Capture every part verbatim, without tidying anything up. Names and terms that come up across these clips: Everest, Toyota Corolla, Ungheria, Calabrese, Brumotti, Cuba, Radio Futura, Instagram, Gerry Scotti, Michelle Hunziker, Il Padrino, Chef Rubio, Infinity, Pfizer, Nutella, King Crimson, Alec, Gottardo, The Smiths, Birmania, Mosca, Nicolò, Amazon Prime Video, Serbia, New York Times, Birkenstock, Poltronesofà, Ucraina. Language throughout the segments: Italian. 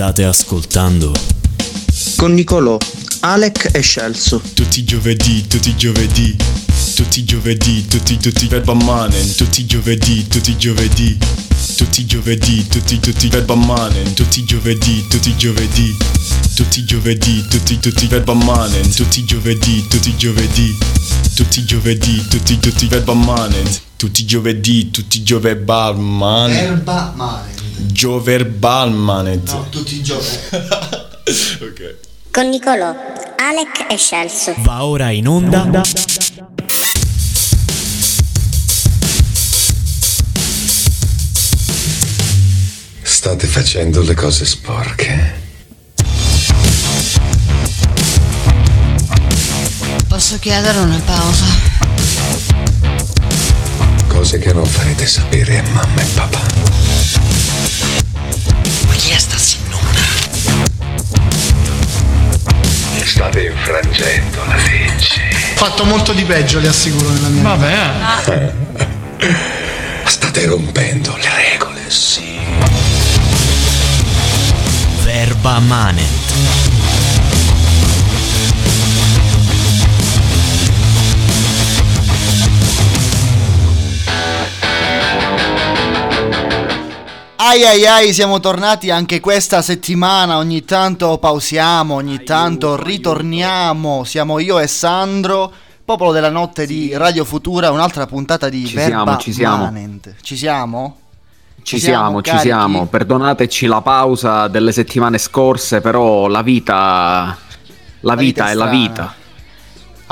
State ascoltando con Nicolò, Alec e Scelso. Tutti giovedì, tutti giovedì, tutti giovedì, tutti tutti Verba Manent, tutti giovedì, tutti giovedì, tutti giovedì, tutti tutti Verba Manent, tutti giovedì, tutti giovedì, tutti giovedì, tutti tutti Verba Manent, tutti giovedì, tutti giovedì, tutti giovedì, tutti tutti Verba Manent, tutti giovedì, tutti Verba Manent, Verba Manent, Verba Manent. No, tutti i giorni. Ok. Con Nicolò, Alec e Scelso. Va ora in onda da, da, da, da. State facendo le cose sporche. Posso chiedere una pausa? Cose che non farete sapere a mamma e papà. State infrangendo la legge. Fatto molto di peggio, le assicuro, nella mia. Vabbè. Ah. State rompendo le regole, sì. Verba Manent. Ai ai ai, siamo tornati anche questa settimana, ogni tanto pausiamo, ogni tanto ritorniamo, siamo io e Sandro, popolo della notte di Radio Futura, un'altra puntata di Verba Manent. Ci siamo? Ci siamo, ci siamo, perdonateci la pausa delle settimane scorse, però la vita, la vita è la vita.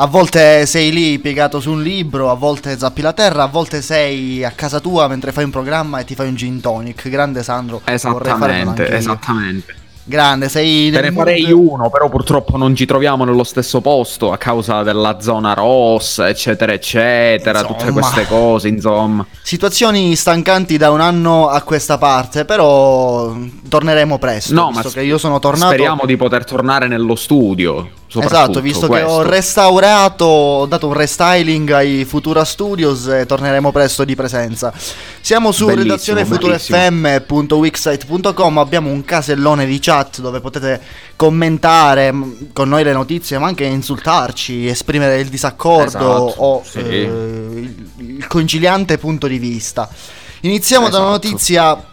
A volte sei lì piegato su un libro, a volte zappi la terra, a volte sei a casa tua mentre fai un programma e ti fai un gin tonic. Grande Sandro. Esattamente, esattamente. Grande, sei nel Te ne mood... farei uno, però purtroppo non ci troviamo nello stesso posto a causa della zona rossa, eccetera, eccetera, insomma, tutte queste cose, insomma. Situazioni stancanti da un anno a questa parte, però torneremo presto, no, visto ma che io sono tornato. Speriamo di poter tornare nello studio, esatto, visto questo. Che ho restaurato, ho dato un restyling ai Futura Studios e torneremo presto di presenza. Siamo su redazione futurafm punto wixsite punto com, abbiamo un casellone di chat dove potete commentare con noi le notizie, ma anche insultarci, esprimere il disaccordo, esatto, o sì. eh, il conciliante punto di vista. Iniziamo, esatto, da una notizia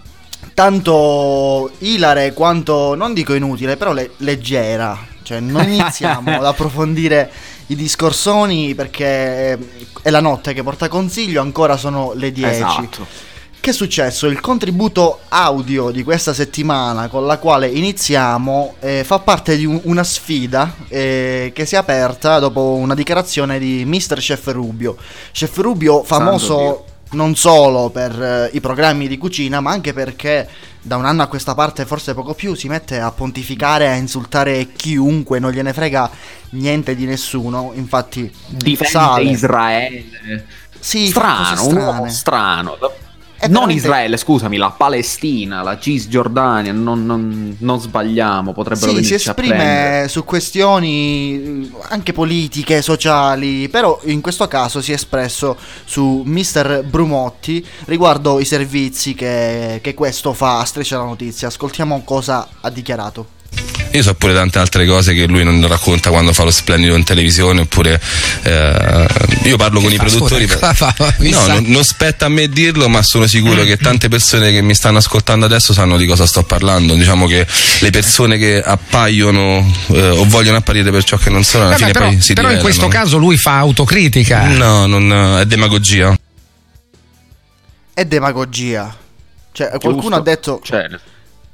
tanto ilare quanto, non dico inutile, però le- leggera. Cioè non iniziamo ad approfondire i discorsoni perché è la notte che porta consiglio, ancora sono le dieci. Esatto. Che è successo? Il contributo audio di questa settimana con la quale iniziamo eh, fa parte di un, una sfida eh, che si è aperta dopo una dichiarazione di mister Chef Rubio. Chef Rubio famoso non solo per eh, i programmi di cucina, ma anche perché da un anno a questa parte, forse poco più, si mette a pontificare, a insultare chiunque, non gliene frega niente di nessuno. Infatti difende sale. Israele. Sì, strano, un uomo strano. È non veramente... Israele, scusami, la Palestina, la Cisgiordania, non, non, non sbagliamo, potrebbero sì, venirci a prendere. Si esprime su questioni anche politiche, sociali, però in questo caso si è espresso su mister Brumotti riguardo i servizi che, che questo fa a Striscia la Notizia. Ascoltiamo cosa ha dichiarato. Io so pure tante altre cose che lui non racconta quando fa lo splendido in televisione, oppure eh, io parlo che con i produttori scuola, per... fa, fa, no, non, non spetta a me dirlo, ma sono sicuro che tante persone che mi stanno ascoltando adesso sanno di cosa sto parlando. Diciamo che le persone che appaiono eh, o vogliono apparire per ciò che non sono alla Vabbè, fine però, poi si però rivelano. In questo caso lui fa autocritica. No, non, è demagogia. È demagogia. Cioè qualcuno Giusto. ha detto... Cioè.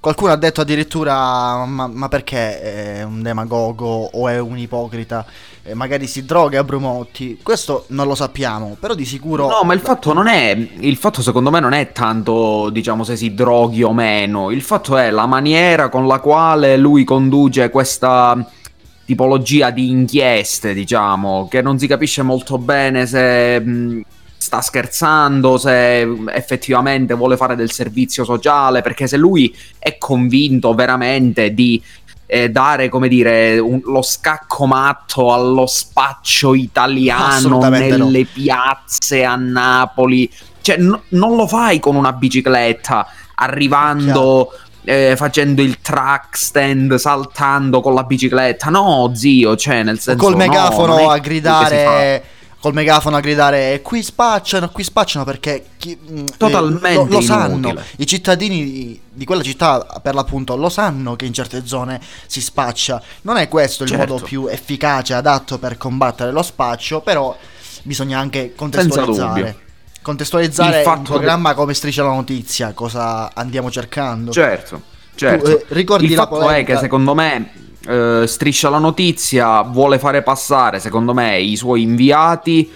Qualcuno ha detto addirittura ma, ma perché è un demagogo o è un ipocrita, eh, magari si droga a Brumotti, questo non lo sappiamo, però di sicuro... No, ma il fatto non è, il fatto secondo me non è tanto, diciamo, se si droghi o meno, il fatto è la maniera con la quale lui conduce questa tipologia di inchieste, diciamo, che non si capisce molto bene se... Mh, sta scherzando, se effettivamente vuole fare del servizio sociale, perché se lui è convinto veramente di eh, dare, come dire, un, lo scacco matto allo spaccio italiano nelle no. piazze a Napoli, cioè n- non lo fai con una bicicletta arrivando... Chiaro. eh, facendo il track stand, saltando con la bicicletta. No, zio, cioè, nel senso, col megafono no, a gridare, col megafono a gridare qui spacciano, qui spacciano, perché chi, totalmente eh, lo, lo sanno i cittadini di quella città, per l'appunto, lo sanno che in certe zone si spaccia. Non è questo il certo. modo più efficace, adatto per combattere lo spaccio, però bisogna anche contestualizzare contestualizzare un programma che... come Striscia la Notizia, cosa andiamo cercando. Certo, certo. Tu, eh, ricordi il la fatto polemica... è che secondo me Uh, Striscia la Notizia vuole fare passare, secondo me, i suoi inviati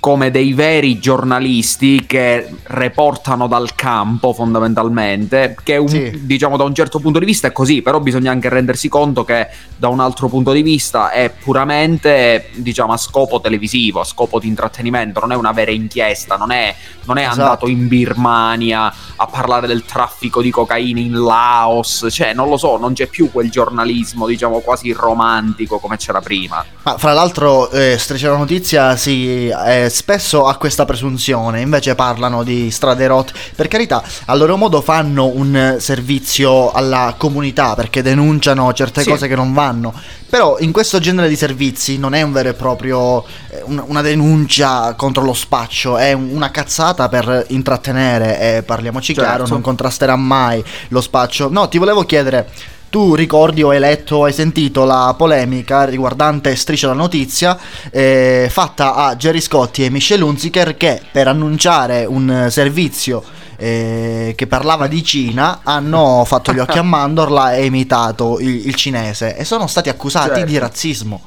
come dei veri giornalisti che reportano dal campo, fondamentalmente, che un, sì. diciamo, da un certo punto di vista è così, però bisogna anche rendersi conto che da un altro punto di vista è puramente, diciamo, a scopo televisivo, a scopo di intrattenimento. Non è una vera inchiesta, non è, non è esatto. andato in Birmania a parlare del traffico di cocaina in Laos, cioè non lo so, non c'è più quel giornalismo, diciamo, quasi romantico come c'era prima. Ma fra l'altro eh, Striscia la Notizia si eh, spesso ha questa presunzione, invece parlano di strade rotte. Per carità, a loro modo fanno un servizio alla comunità, perché denunciano certe sì. cose che non vanno, però in questo genere di servizi non è un vero e proprio eh, un, una denuncia contro lo spaccio, è un, una cazzata per intrattenere, e parliamoci certo. chiaro, non contrasterà mai lo spaccio. No, ti volevo chiedere, tu ricordi o hai letto, hai sentito la polemica riguardante Striscia la Notizia eh, fatta a Gerry Scotti e Michelle Hunziker, che per annunciare un servizio eh, che parlava di Cina hanno fatto gli occhi a mandorla e imitato il, il cinese, e sono stati accusati certo. di razzismo.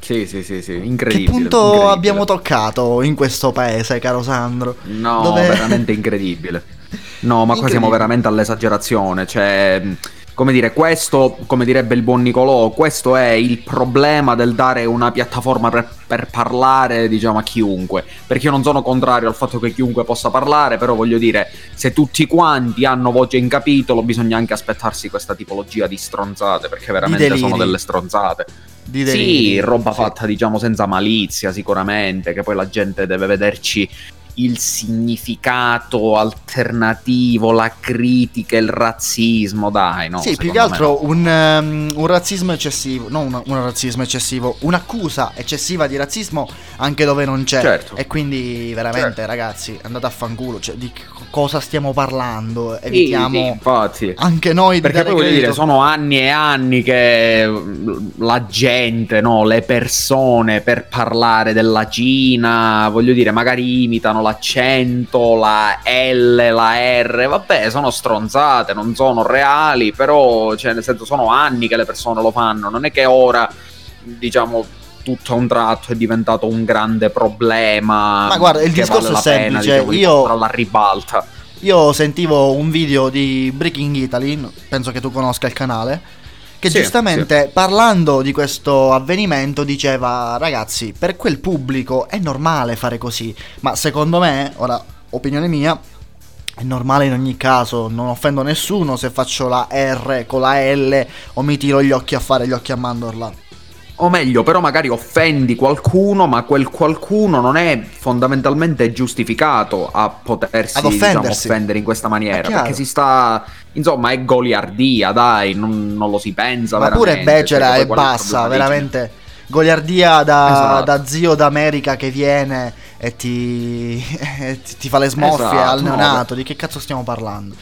Sì, sì, sì, sì, incredibile. Che punto incredibile. Abbiamo toccato in questo paese, caro Sandro? No, Dove... veramente incredibile. No, ma incredibile. Qua siamo veramente all'esagerazione, cioè... Come dire, questo, come direbbe il buon Nicolò, questo è il problema del dare una piattaforma per, per parlare, diciamo, a chiunque. Perché io non sono contrario al fatto che chiunque possa parlare, però voglio dire, se tutti quanti hanno voce in capitolo, bisogna anche aspettarsi questa tipologia di stronzate, perché veramente sono delle stronzate. Di sì, roba sì. fatta, diciamo, senza malizia, sicuramente, che poi la gente deve vederci il significato alternativo, la critica, il razzismo, dai, no? Sì, più che altro no. un, um, un razzismo eccessivo, non un, un razzismo eccessivo, un'accusa eccessiva di razzismo anche dove non c'è. Certo. E quindi veramente, certo. ragazzi, andate a fanculo, cioè, di cosa stiamo parlando? Evitiamo sì, sì, infatti. Anche noi di dare credito. Dire, sono anni e anni che la gente, no, le persone, per parlare della Cina, voglio dire, magari imitano l'accento, la L, la R, vabbè, sono stronzate, non sono reali, però, cioè, nel senso, sono anni che le persone lo fanno, non è che ora, diciamo, tutto a un tratto è diventato un grande problema. Ma guarda, il discorso vale è semplice, pena, diciamo, io alla ribalta. Io sentivo un video di Breaking Italy, penso che tu conosca il canale, che sì, giustamente sì. parlando di questo avvenimento diceva: ragazzi, per quel pubblico è normale fare così, ma secondo me, ora opinione mia, è normale in ogni caso, non offendo nessuno se faccio la R con la L o mi tiro gli occhi a fare gli occhi a mandorla. O meglio, però magari offendi qualcuno, ma quel qualcuno non è fondamentalmente giustificato a potersi, diciamo, offendere in questa maniera, perché si sta, insomma, è goliardia, dai, non, non lo si pensa, ma veramente, pure becera e bassa, veramente goliardia da, esatto. da zio d'America che viene e ti, e ti, ti fa le smorfie esatto, al neonato, no. Di che cazzo stiamo parlando?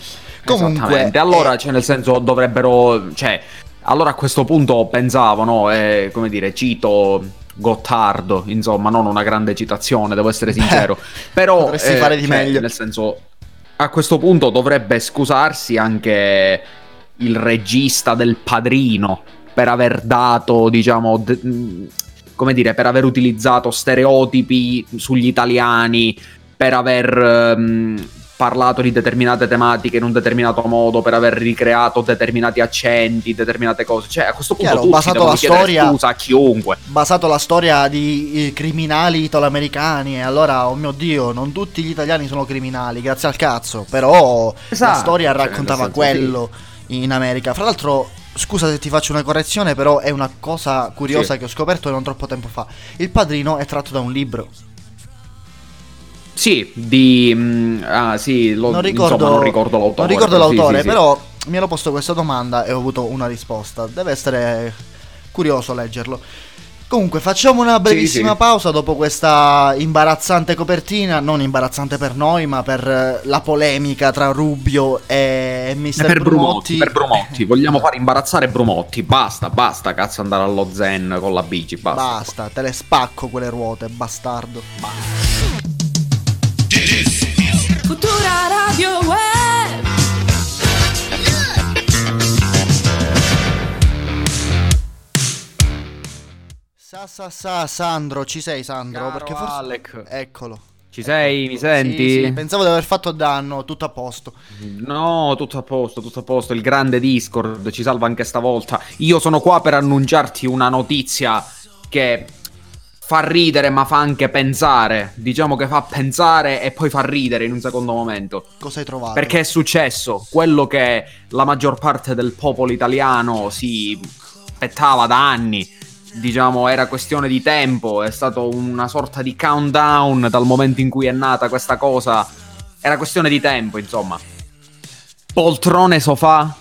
Comunque, allora, eh, cioè, nel senso, dovrebbero, cioè, allora a questo punto pensavo, no, eh, come dire, cito Gottardo, insomma, non una grande citazione, devo essere sincero, beh, però potresti eh, fare di cioè, meglio. Nel senso, a questo punto dovrebbe scusarsi anche il regista del Padrino per aver dato, diciamo, d- come dire, per aver utilizzato stereotipi sugli italiani, per aver... Um, parlato di determinate tematiche in un determinato modo, per aver ricreato determinati accenti, determinate cose. Cioè, a questo punto, chiaro, tu basato la storia, scusa a chiunque. Basato la storia di eh, criminali italoamericani, e allora, oh mio Dio, non tutti gli italiani sono criminali, grazie al cazzo, però esatto. la storia raccontava cioè, quello sì. in America. Fra l'altro, scusa se ti faccio una correzione, però è una cosa curiosa sì. che ho scoperto non troppo tempo fa. Il Padrino è tratto da un libro. Sì, di... Mh, ah, sì, lo, non ricordo, insomma, non ricordo l'autore. Non ricordo l'autore, sì, sì, però mi ero posto questa domanda e ho avuto una risposta. Deve essere curioso leggerlo. Comunque facciamo una brevissima sì, sì. pausa dopo questa imbarazzante copertina, non imbarazzante per noi, ma per la polemica tra Rubio e mister per Brumotti. Brumotti. Per Brumotti, vogliamo fare imbarazzare Brumotti, basta, basta cazzo andare allo zen con la bici, basta. Basta, te le spacco quelle ruote, bastardo. Basta. Futura Radio Web. Sa sa sa Sandro, ci sei Sandro? Caro perché forse Alec. Eccolo. Ci sei, mi senti? Sì, sì, pensavo di aver fatto danno, tutto a posto. No, tutto a posto, tutto a posto. Il grande Discord ci salva anche stavolta. Io sono qua per annunciarti una notizia che fa ridere ma fa anche pensare. Diciamo che fa pensare e poi fa ridere in un secondo momento. Cosa hai trovato? Perché è successo quello che la maggior parte del popolo italiano si aspettava da anni. Diciamo era questione di tempo, è stato una sorta di countdown dal momento in cui è nata questa cosa, era questione di tempo insomma. Poltronesofà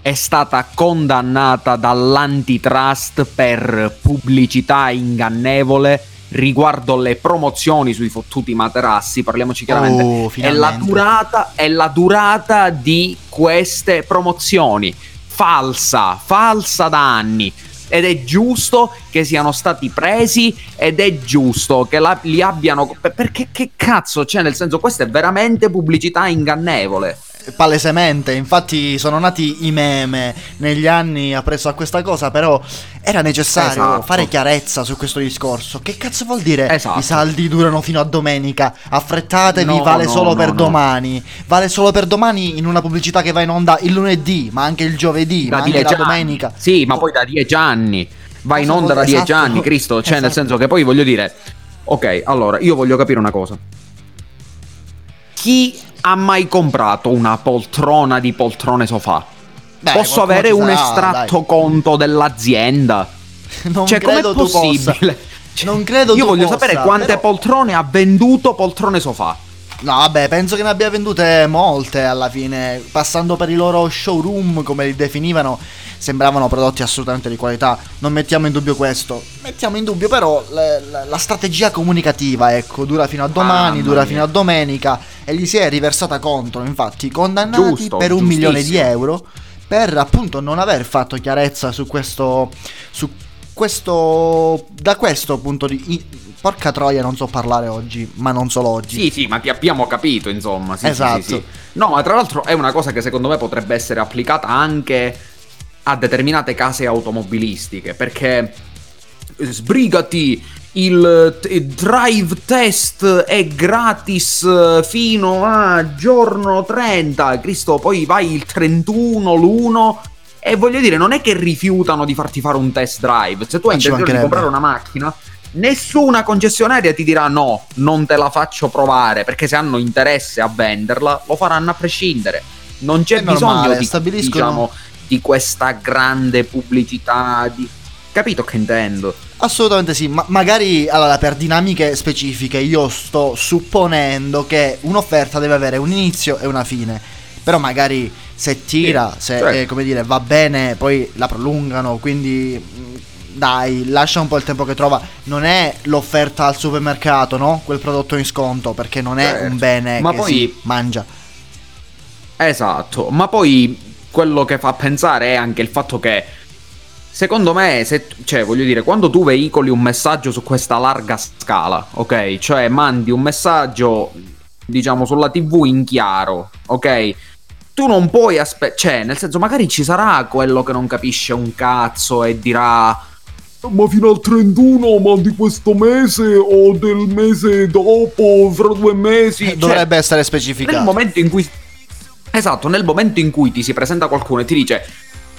è stata condannata dall'antitrust per pubblicità ingannevole riguardo le promozioni sui fottuti materassi, parliamoci chiaramente, oh, è la durata, è la durata di queste promozioni, falsa, falsa da anni. Ed è giusto che siano stati presi ed è giusto che la, li abbiano... Perché che cazzo c'è? Nel senso, questa è veramente pubblicità ingannevole. Palesemente, infatti sono nati i meme negli anni appresso a questa cosa, però era necessario esatto. fare chiarezza su questo discorso. Che cazzo vuol dire esatto. i saldi durano fino a domenica, affrettatevi, no, vale no, solo no, per no. domani. Vale solo per domani in una pubblicità che va in onda il lunedì, ma anche il giovedì, da ma anche la anni. domenica. Sì, ma poi da dieci anni, va in onda da esatto. dieci anni, Cristo, cioè esatto. nel senso che poi voglio dire, ok, allora, io voglio capire una cosa. Chi ha mai comprato una poltrona di Poltronesofà? Beh, posso avere un estratto dai. conto dell'azienda? Non cioè, com'è possibile? Cioè, non credo io voglio possa, sapere quante però... poltrone ha venduto Poltronesofà. No, vabbè, penso che ne abbia vendute molte alla fine, passando per i loro showroom, come li definivano, sembravano prodotti assolutamente di qualità, non mettiamo in dubbio questo, mettiamo in dubbio però le, la, la strategia comunicativa, ecco, dura fino a domani, ah, dura fino a domenica, e gli si è riversata contro, infatti, condannati Giusto, per un milione di euro, per appunto non aver fatto chiarezza su questo, su questo, da questo punto di vista. Porca troia, non so parlare oggi, ma non solo oggi. Sì, sì, ma ti abbiamo capito, insomma. Sì, esatto. Sì, sì, sì. No, ma tra l'altro è una cosa che secondo me potrebbe essere applicata anche a determinate case automobilistiche, perché sbrigati, il drive test è gratis fino a giorno trenta, Cristo, poi vai il trentuno, l'uno... E voglio dire, non è che rifiutano di farti fare un test drive. Se tu hai intenzione di comprare una macchina... Nessuna concessionaria ti dirà no, non te la faccio provare, perché se hanno interesse a venderla lo faranno a prescindere. Non c'è normale, bisogno di, diciamo, di questa grande pubblicità di... Capito che intendo? Assolutamente sì, ma magari allora per dinamiche specifiche io sto supponendo che un'offerta deve avere un inizio e una fine. Però magari se tira, sì, se certo. eh, come dire, va bene, poi la prolungano, quindi... Dai, lascia un po' il tempo che trova. Non è l'offerta al supermercato, no? Quel prodotto in sconto, perché non è certo. un bene ma che poi... si mangia. Esatto, ma poi quello che fa pensare è anche il fatto che secondo me, se, cioè voglio dire, quando tu veicoli un messaggio su questa larga scala, ok? Cioè mandi un messaggio, diciamo, sulla tivù in chiaro, ok? Tu non puoi aspettare, cioè nel senso magari ci sarà quello che non capisce un cazzo e dirà... Ma fino al trentuno, ma di questo mese o del mese dopo, fra due mesi... Cioè, dovrebbe essere specificato. Nel momento in cui... Esatto, nel momento in cui ti si presenta qualcuno e ti dice...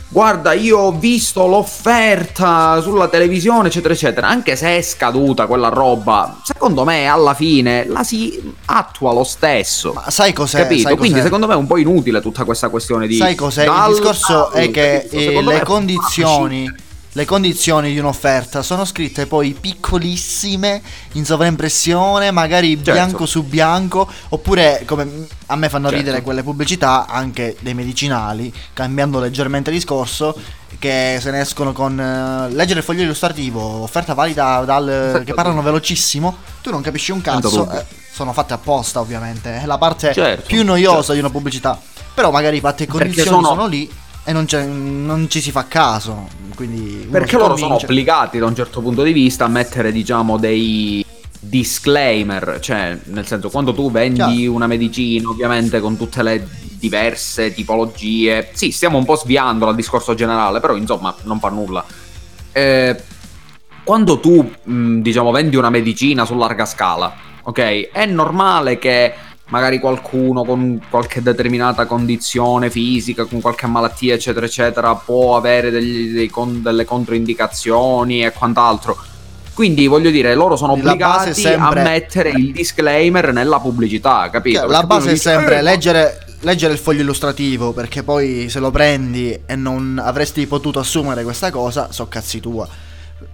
Guarda, io ho visto l'offerta sulla televisione, eccetera, eccetera. Anche se è scaduta quella roba, secondo me alla fine la si attua lo stesso. Ma sai cos'è? Capito? Sai Quindi cos'è? Secondo me è un po' inutile tutta questa questione di... Sai cos'è? Dal... Il discorso è che eh, le condizioni... Le condizioni di un'offerta sono scritte poi piccolissime, in sovraimpressione, magari certo. bianco su bianco, oppure, come a me fanno certo. ridere quelle pubblicità anche dei medicinali, cambiando leggermente discorso, che se ne escono con uh, leggere il foglio illustrativo, offerta valida dal, che parlano velocissimo, tu non capisci un cazzo, eh, sono fatte apposta ovviamente, è la parte certo, più noiosa certo. di una pubblicità, però magari fatte e condizioni sono... sono lì e non, c'è, non ci si fa caso, quindi perché loro convince. Sono obbligati da un certo punto di vista a mettere, diciamo, dei disclaimer, cioè nel senso, quando tu vendi certo. una medicina, ovviamente con tutte le diverse tipologie, sì, stiamo un po' sviando dal discorso generale, però insomma non fa nulla, eh, quando tu mh, diciamo vendi una medicina su larga scala, ok, è normale che magari qualcuno con qualche determinata condizione fisica, con qualche malattia eccetera eccetera, può avere degli, dei con, delle controindicazioni e quant'altro, quindi voglio dire, loro sono obbligati sempre... a mettere il disclaimer nella pubblicità, capito? Perché la base è sempre dice, eh, leggere leggere il foglio illustrativo, perché poi se lo prendi e non avresti potuto assumere questa cosa, so cazzi tua.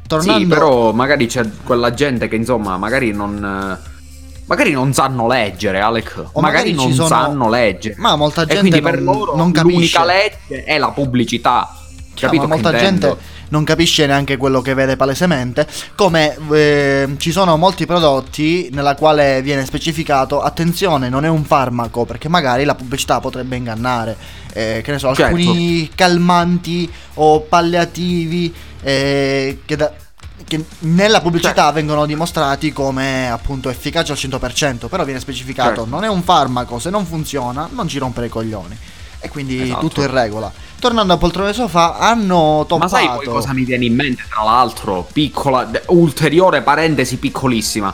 Tornando... Sì, però magari c'è quella gente che insomma magari non magari non sanno leggere, Alec, o magari, magari non sono... sanno leggere. Ma molta gente e quindi non, per loro non capisce. L'unica legge è la pubblicità. Cioè, capito? Ma molta gente non capisce neanche quello che vede palesemente, come eh, ci sono molti prodotti nella quale viene specificato attenzione, non è un farmaco, perché magari la pubblicità potrebbe ingannare, eh, che ne so, alcuni certo. calmanti o palliativi eh, che, da, che nella pubblicità certo. vengono dimostrati come appunto efficace al cento per cento, però viene specificato certo. non è un farmaco, se non funziona non ci rompere i coglioni. E quindi esatto. tutto in regola. Tornando a Poltronesofà, hanno toppato. Ma sai poi cosa mi viene in mente, tra l'altro? Piccola, ulteriore parentesi piccolissima.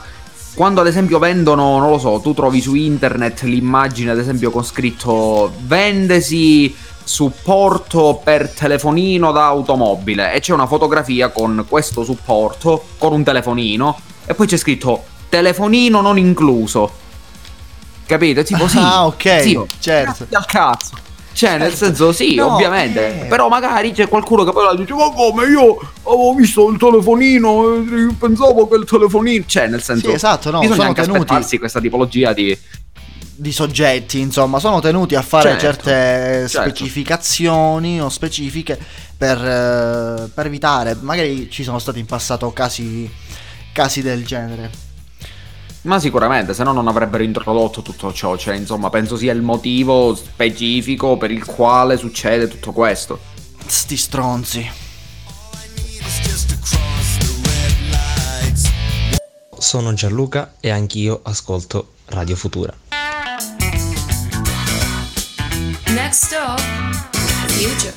Quando ad esempio vendono, non lo so, tu trovi su internet l'immagine ad esempio con scritto vendesi supporto per telefonino da automobile, e c'è una fotografia con questo supporto, con un telefonino, e poi c'è scritto telefonino non incluso. Capito? Tipo sì. Ah, ok. Sì, certo. Al cazzo. Cioè, certo. nel senso, sì, no, ovviamente. Eh. Però magari c'è qualcuno che poi dice: ma come, io avevo visto il telefonino, io pensavo che il telefonino. Cioè, nel senso, sì, esatto, no, bisogna sono anche tenuti. Aspettarsi questa tipologia di di soggetti, insomma, sono tenuti a fare certo, certe certo. specificazioni o specifiche per, eh, per evitare. Magari ci sono stati in passato casi casi del genere. Ma sicuramente, se no non avrebbero introdotto tutto ciò, cioè insomma penso sia il motivo specifico per il quale succede tutto questo. Sti stronzi. Sono Gianluca e anch'io ascolto Radio Futura. Next up, Future.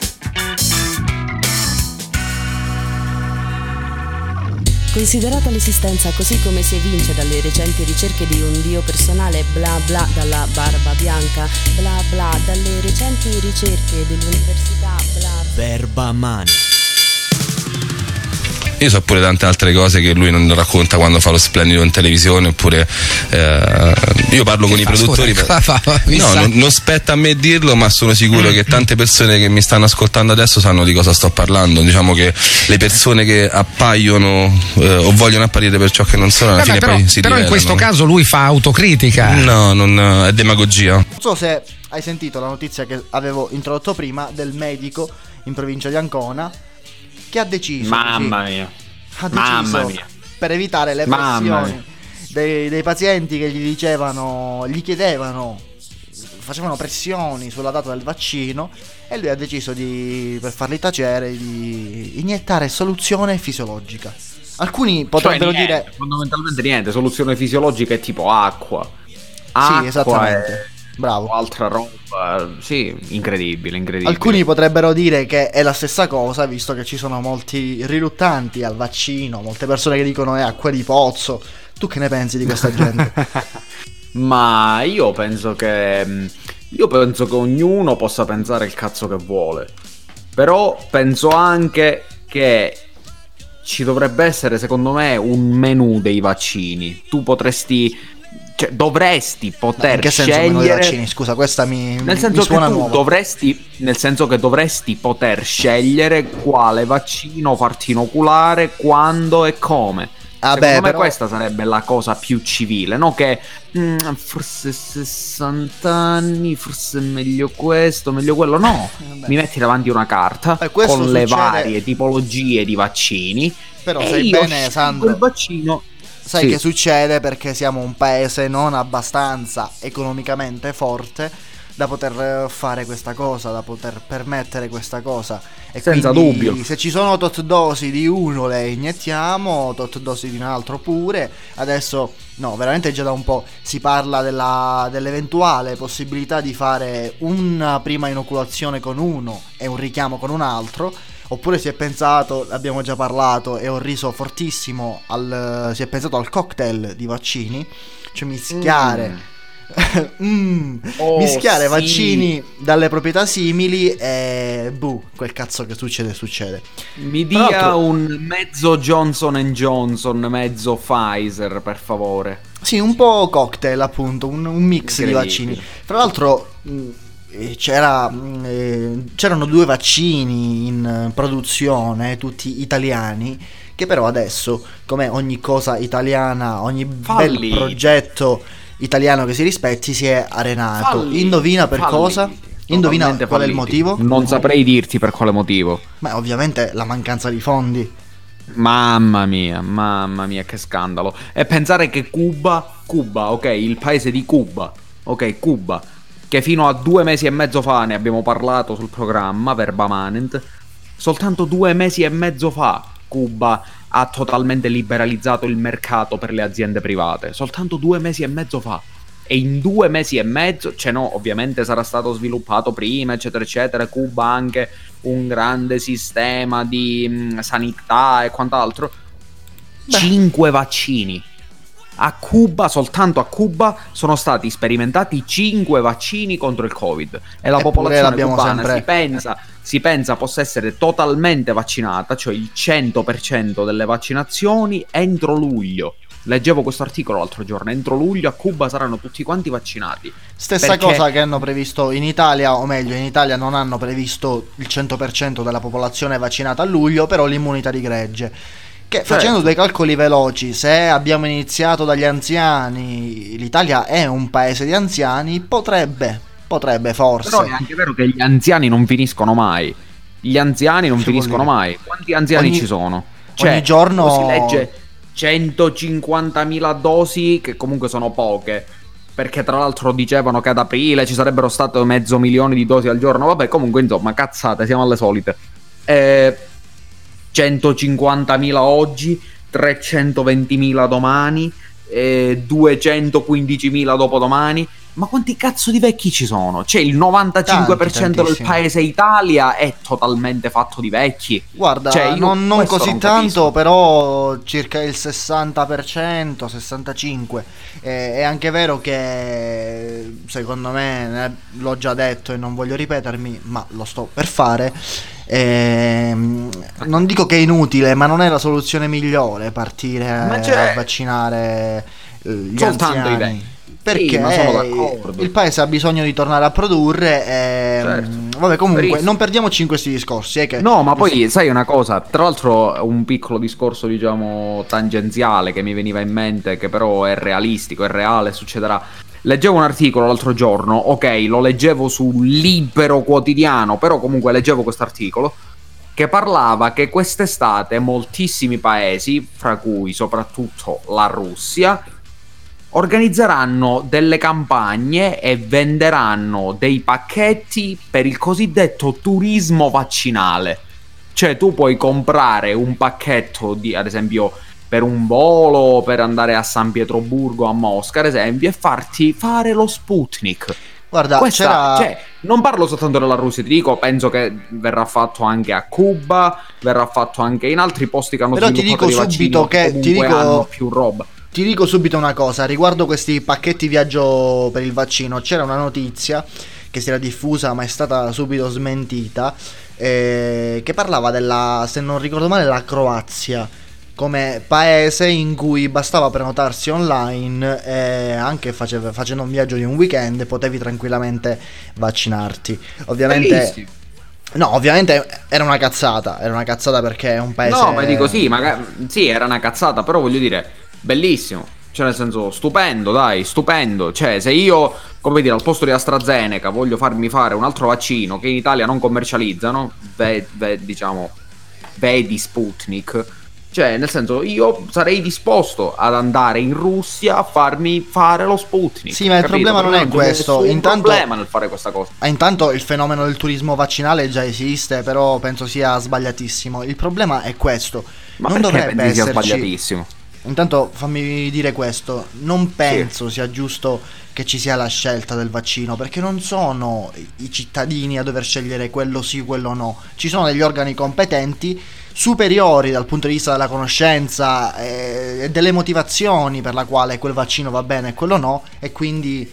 Considerata l'esistenza così come si evince dalle recenti ricerche di un dio personale, bla bla dalla barba bianca, bla bla dalle recenti ricerche dell'università, bla Verba Manent. Io so pure tante altre cose che lui non racconta quando fa lo splendido in televisione, oppure eh, io parlo che con i produttori per... fa, fa, fa, no, non, non spetta a me dirlo, ma sono sicuro che tante persone che mi stanno ascoltando adesso sanno di cosa sto parlando. Diciamo che le persone che appaiono eh, o vogliono apparire per ciò che non sono alla eh fine beh, però, poi si però rivelano. In questo caso lui fa autocritica, no, non è demagogia. Non so se hai sentito la notizia che avevo introdotto prima del medico in provincia di Ancona che ha deciso, mamma mia, ha deciso mamma mia. per evitare le pressioni dei, dei pazienti che gli dicevano, gli chiedevano, facevano pressioni sulla data del vaccino, e lui ha deciso di, per farli tacere, di iniettare soluzione fisiologica. Alcuni potrebbero cioè niente, dire fondamentalmente niente, soluzione fisiologica è tipo acqua, acqua sì, esattamente è... Bravo. Altra roba, sì, incredibile, incredibile. Alcuni potrebbero dire che è la stessa cosa, visto che ci sono molti riluttanti al vaccino, molte persone che dicono è acqua di pozzo. Tu che ne pensi di questa gente? Ma io penso che io penso che ognuno possa pensare il cazzo che vuole. Però penso anche che ci dovrebbe essere, secondo me, un menù dei vaccini. Tu potresti cioè, dovresti poter in che senso scegliere vaccini? Scusa, questa mi, nel senso mi suona che tu nuovo. Dovresti, nel senso che dovresti poter scegliere quale vaccino farti inoculare, quando e come. Ah, secondo beh, me però... questa sarebbe la cosa più civile, no? Che mh, forse sessanta anni, forse meglio questo, meglio quello. No, eh, mi metti davanti una carta eh, con succede... le varie tipologie di vaccini. Però e sai io bene, Sandro, il vaccino. Sai sì. che succede perché siamo un paese non abbastanza economicamente forte da poter fare questa cosa, da poter permettere questa cosa. E senza dubbio, se ci sono tot dosi di uno le iniettiamo, tot dosi di un altro pure. Adesso no, veramente già da un po' si parla della, dell'eventuale possibilità di fare una prima inoculazione con uno e un richiamo con un altro. Oppure si è pensato, abbiamo già parlato e ho riso fortissimo al, si è pensato al cocktail di vaccini, cioè mischiare mm. mm. Oh, mischiare sì. vaccini dalle proprietà simili e buh, quel cazzo che succede succede. Mi dia un mezzo Johnson and Johnson, mezzo Pfizer, per favore. Sì, un po' cocktail, appunto, un, un mix di vaccini. Tra l'altro c'era eh, c'erano due vaccini in produzione, tutti italiani, che però adesso, come ogni cosa italiana, ogni Falli. bel progetto italiano che si rispetti si è arenato. Falliti. Indovina per Falliti. cosa? Indovina Totalmente qual falliti. è il motivo? Non saprei dirti per quale motivo. Beh, ovviamente la mancanza di fondi. Mamma mia, mamma mia, che scandalo. E pensare che Cuba, Cuba, ok, il paese di Cuba, ok, Cuba, che fino a due mesi e mezzo fa, ne abbiamo parlato sul programma Verba Manent, soltanto due mesi e mezzo fa Cuba ha totalmente liberalizzato il mercato per le aziende private, soltanto due mesi e mezzo fa, e in due mesi e mezzo, cioè no, ovviamente sarà stato sviluppato prima, eccetera eccetera, Cuba ha anche un grande sistema di mh, sanità e quant'altro. Beh. Cinque vaccini a Cuba, soltanto a Cuba sono stati sperimentati cinque vaccini contro il Covid e la Eppure popolazione cubana sempre... si pensa si pensa possa essere totalmente vaccinata, cioè il cento per cento delle vaccinazioni entro luglio. Leggevo questo articolo l'altro giorno, entro luglio a Cuba saranno tutti quanti vaccinati. Stessa perché... cosa che hanno previsto in Italia, o meglio in Italia non hanno previsto il cento per cento della popolazione vaccinata a luglio, però l'immunità di gregge. Che facendo dei calcoli veloci, se abbiamo iniziato dagli anziani, l'Italia è un paese di anziani, potrebbe, potrebbe forse. Però è anche vero che gli anziani non finiscono mai. Gli anziani non finiscono mai. Quanti anziani ogni, ci sono? Cioè, ogni giorno si legge centocinquantamila dosi, che comunque sono poche, perché tra l'altro dicevano che ad aprile ci sarebbero state mezzo milione di dosi al giorno. Vabbè, comunque insomma, cazzate, siamo alle solite. Eh... centocinquantamila oggi, trecentoventimila domani, eh, duecentoquindicimila dopodomani. Ma quanti cazzo di vecchi ci sono? Cioè il novantacinque per cento Tanti, tantissimo. Del paese Italia è totalmente fatto di vecchi. Guarda, cioè, non, non così non tanto, però circa il sessanta per cento, sessantacinque per cento. Eh, è anche vero che, secondo me, l'ho già detto e non voglio ripetermi, ma lo sto per fare. Eh, non dico che è inutile, ma non è la soluzione migliore partire a vaccinare gli soltanto anziani. I vecchi. Perché sì, non sono d'accordo. Il paese ha bisogno di tornare a produrre e... certo. Vabbè, comunque Verissimo. non perdiamoci in questi discorsi, eh, che... No, ma poi sai una cosa, tra l'altro un piccolo discorso diciamo tangenziale che mi veniva in mente, che però è realistico, è reale, succederà. Leggevo un articolo l'altro giorno, ok, lo leggevo su Libero Quotidiano, però comunque leggevo questo articolo che parlava che quest'estate moltissimi paesi, fra cui soprattutto la Russia, organizzeranno delle campagne e venderanno dei pacchetti per il cosiddetto turismo vaccinale. Cioè tu puoi comprare un pacchetto di, ad esempio, per un volo, per andare a San Pietroburgo, a Mosca, ad esempio, e farti fare lo Sputnik. Guarda, Questa, c'era... cioè, non parlo soltanto della Russia, ti dico, penso che verrà fatto anche a Cuba, verrà fatto anche in altri posti che hanno Però sviluppato dei vaccini, o comunque ti dico... hanno più roba. Ti dico subito una cosa, riguardo questi pacchetti viaggio per il vaccino, c'era una notizia che si era diffusa ma è stata subito smentita, eh, che parlava della, se non ricordo male, la Croazia. come paese in cui bastava prenotarsi online e anche faceva, facendo un viaggio di un weekend potevi tranquillamente vaccinarti. Ovviamente no, ovviamente era una cazzata, era una cazzata perché è un paese. No, ma dico sì, magari sì, era una cazzata, però voglio dire, bellissimo, cioè nel senso stupendo, dai, stupendo, cioè se io, come dire, al posto di AstraZeneca voglio farmi fare un altro vaccino che in Italia non commercializzano, ve, ve, diciamo, vedi Sputnik. Cioè, nel senso, io sarei disposto ad andare in Russia a farmi fare lo Sputnik. Sì, ma il capito? problema non, non è questo. Intanto, problema nel fare questa cosa. Intanto il fenomeno del turismo vaccinale già esiste, però penso sia sbagliatissimo. Il problema è questo. Ma non dovrebbe essere sbagliatissimo. Intanto fammi dire questo, non penso sì. sia giusto che ci sia la scelta del vaccino, perché non sono i cittadini a dover scegliere quello sì, quello no. Ci sono degli organi competenti superiori dal punto di vista della conoscenza e delle motivazioni per la quale quel vaccino va bene e quello no, e quindi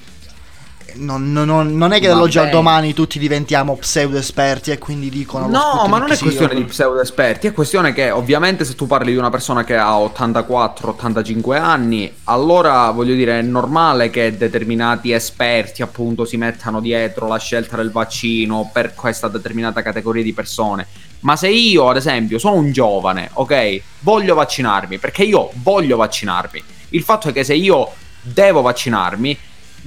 non, non, non è che dall'oggi al domani tutti diventiamo pseudo esperti e quindi dicono no, ma non è questione di pseudo esperti, è questione che ovviamente se tu parli di una persona che ha ottantaquattro ottantacinque anni, allora voglio dire è normale che determinati esperti appunto si mettano dietro la scelta del vaccino per questa determinata categoria di persone. Ma se io ad esempio sono un giovane, ok, voglio vaccinarmi perché io voglio vaccinarmi, il fatto è che se io devo vaccinarmi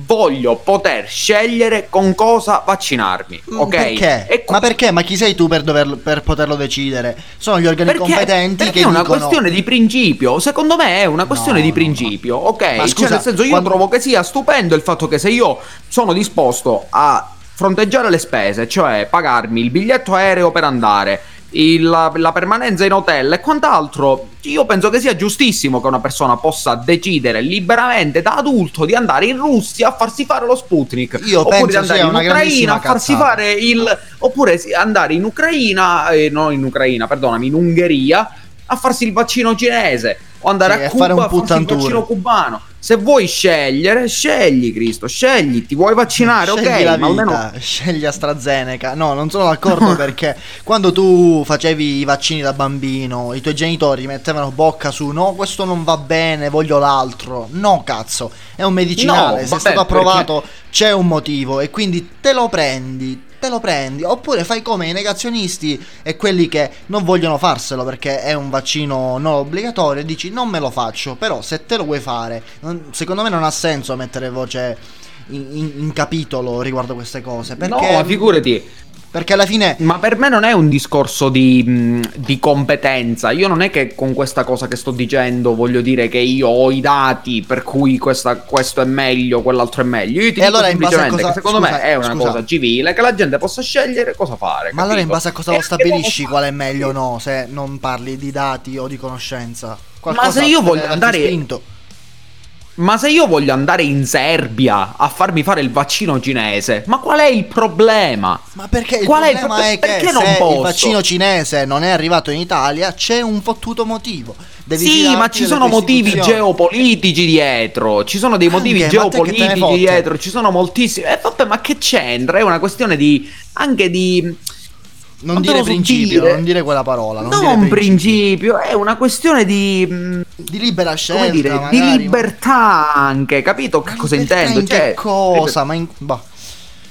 voglio poter scegliere con cosa vaccinarmi, ok? Perché? E co- ma perché? Ma chi sei tu per, doverlo, per poterlo decidere? Sono gli organi perché, competenti perché che è una dicono... questione di principio. Secondo me è una questione no, di principio, no, no. ok? Ma scusa, cioè nel senso io quando... trovo che sia stupendo il fatto che se io sono disposto a fronteggiare le spese, cioè pagarmi il biglietto aereo per andare, il, la, la permanenza in hotel e quant'altro, io penso che sia giustissimo che una persona possa decidere liberamente da adulto di andare in Russia a farsi fare lo Sputnik, io oppure penso di andare sia in una Ucraina a farsi cazzata. fare il oppure andare in Ucraina eh, no in Ucraina perdonami in Ungheria a farsi il vaccino cinese, o andare sì, a Cuba a, fare un a farsi il vaccino cubano. Se vuoi scegliere, scegli Cristo, scegli, ti vuoi vaccinare, scegli ok, la ma vita, almeno... scegli AstraZeneca. No, non sono d'accordo perché quando tu facevi i vaccini da bambino, i tuoi genitori mettevano bocca su no, questo non va bene, voglio l'altro. No, cazzo, è un medicinale, no, se è stato approvato perché... c'è un motivo e quindi te lo prendi. Te lo prendi, oppure fai come i negazionisti e quelli che non vogliono farselo perché è un vaccino non obbligatorio e dici non me lo faccio, però se te lo vuoi fare, non, secondo me non ha senso mettere voce in, in, in capitolo riguardo queste cose, perché no, figurati. Perché alla fine... Ma per me non è un discorso di, di competenza. Io non è che con questa cosa che sto dicendo voglio dire che io ho i dati per cui questa, questo è meglio, quell'altro è meglio. Io ti e dico allora semplicemente cosa... che secondo scusa, me è una scusa. cosa civile, che la gente possa scegliere cosa fare. Ma capito? Allora in base a cosa e lo stabilisci qual è meglio o no, se non parli di dati o di conoscenza? Qualcosa ma se io voglio andare... Spinto. Ma se io voglio andare in Serbia a farmi fare il vaccino cinese, ma qual è il problema? Ma perché il qual problema è, il pro- è che non se posso? Il vaccino cinese non è arrivato in Italia, c'è un fottuto motivo. Devi sì, ma ci sono motivi geopolitici dietro, ci sono dei anche, motivi geopolitici dietro, ci sono moltissimi. E eh, vabbè, ma che c'entra? È una questione di anche di non, non dire principio, dire. non dire quella parola. Non, non dire principio. principio, è una questione di di libera scelta, come dire, magari, di libertà anche, capito? Che cosa intendo? In cioè, che cosa? Ma, in... boh.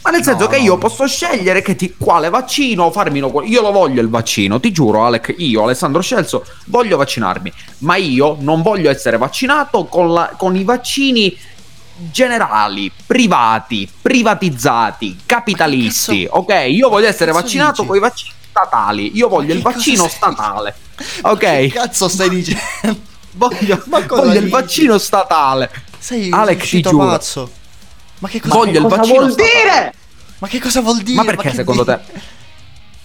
ma nel no, senso no. che io posso scegliere che ti... quale vaccino farmino. Io lo voglio il vaccino, ti giuro, Alec. Io, Alessandro Scelso, voglio vaccinarmi, ma io non voglio essere vaccinato con, la... con i vaccini generali, privati, privatizzati, capitalisti. Cazzo... Ok, io voglio essere vaccinato con i vaccini statali. Io voglio il vaccino statale. Ok, che cazzo stai dicendo? Voglio, ma voglio il vaccino statale. Sei Alec, ti giuro. Pazzo. Ma che cosa, voglio ma cosa il vaccino vuol statale. dire? Ma che cosa vuol dire? Ma perché ma secondo dire? te?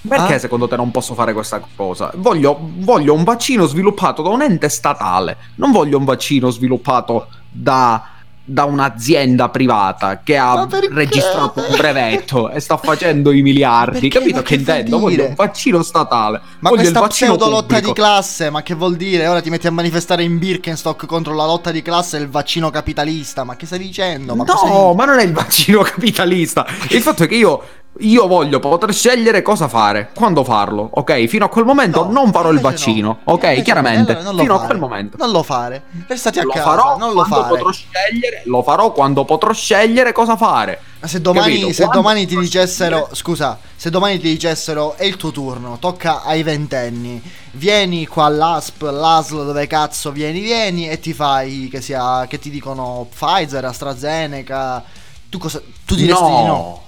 Perché ah? secondo te non posso fare questa cosa? Voglio, voglio un vaccino sviluppato da un ente statale. Non voglio un vaccino sviluppato da, da un'azienda privata che ha registrato un brevetto e sta facendo i miliardi. Perché? Capito che intendo? Voglio un vaccino statale. Ma voglio questa pseudolotta di classe, ma che vuol dire? Ora ti metti a manifestare in Birkenstock contro la lotta di classe e il vaccino capitalista. Ma che stai dicendo? Ma no, ma non è il vaccino capitalista. Il fatto è che io io voglio poter scegliere cosa fare, quando farlo, ok? Fino a quel momento no, non farò il vaccino, no. ok? Chiaramente, non, non fino fare. a quel momento non lo fare, restati a lo casa, farò non lo fare. Potrò scegliere, lo farò quando potrò scegliere cosa fare. Ma se domani, se domani ti dicessero, scegliere... scusa, se domani ti dicessero è il tuo turno, tocca ai ventenni, vieni qua all'A S P, l'A S L, dove cazzo vieni, vieni e ti fai che sia, che ti dicono Pfizer, AstraZeneca, tu cosa, tu diresti no. di no?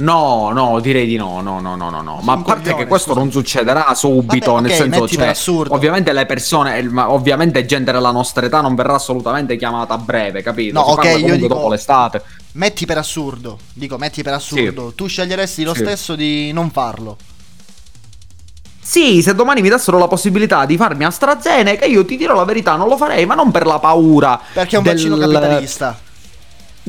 No, no, direi di no, no, no, no, no, no. Ma a parte coglione, che questo scusa. non succederà subito, vabbè, okay, nel senso, cioè, ovviamente le persone, ma ovviamente gente della nostra età non verrà assolutamente chiamata a breve, capito? No, si ok, parla io dico dopo l'estate. Metti per assurdo, dico, metti per assurdo, sì. tu sceglieresti lo sì. stesso di non farlo. Sì, se domani mi dassero la possibilità di farmi AstraZeneca, io ti dirò la verità, non lo farei, ma non per la paura. Perché è un del... vaccino capitalista.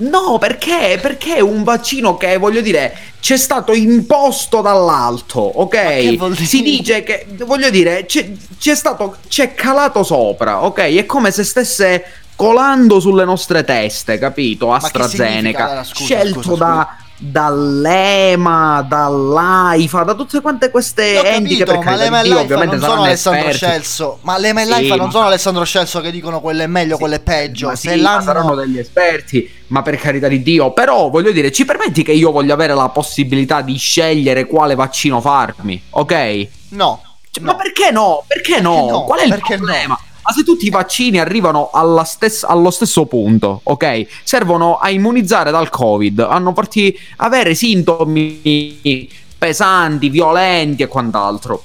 No, perché? Perché è un vaccino che, voglio dire, c'è stato imposto dall'alto, ok? Si dice che, voglio dire, c'è, c'è stato, c'è calato sopra, ok? È come se stesse colando sulle nostre teste, capito? AstraZeneca, scusa, scelto scusa, scusa. da... dall'EMA, dall'AIFA, da tutte quante queste handicap, ma l'EMA e l'AIFA non sono Alessandro Scelso, ma l'EMA e l'AIFA non sono Alessandro Scelso che dicono quello è meglio, sì, quello è peggio, ma se sì, l'hanno... saranno degli esperti, ma per carità di Dio, però voglio dire, ci permetti che io voglio avere la possibilità di scegliere quale vaccino farmi, ok? No, cioè, no. ma perché no? Perché, perché no? no? Qual è il problema? No. Ma se tutti i vaccini arrivano alla stessa, allo stesso punto, ok? Servono a immunizzare dal COVID, a non farti avere sintomi pesanti, violenti e quant'altro.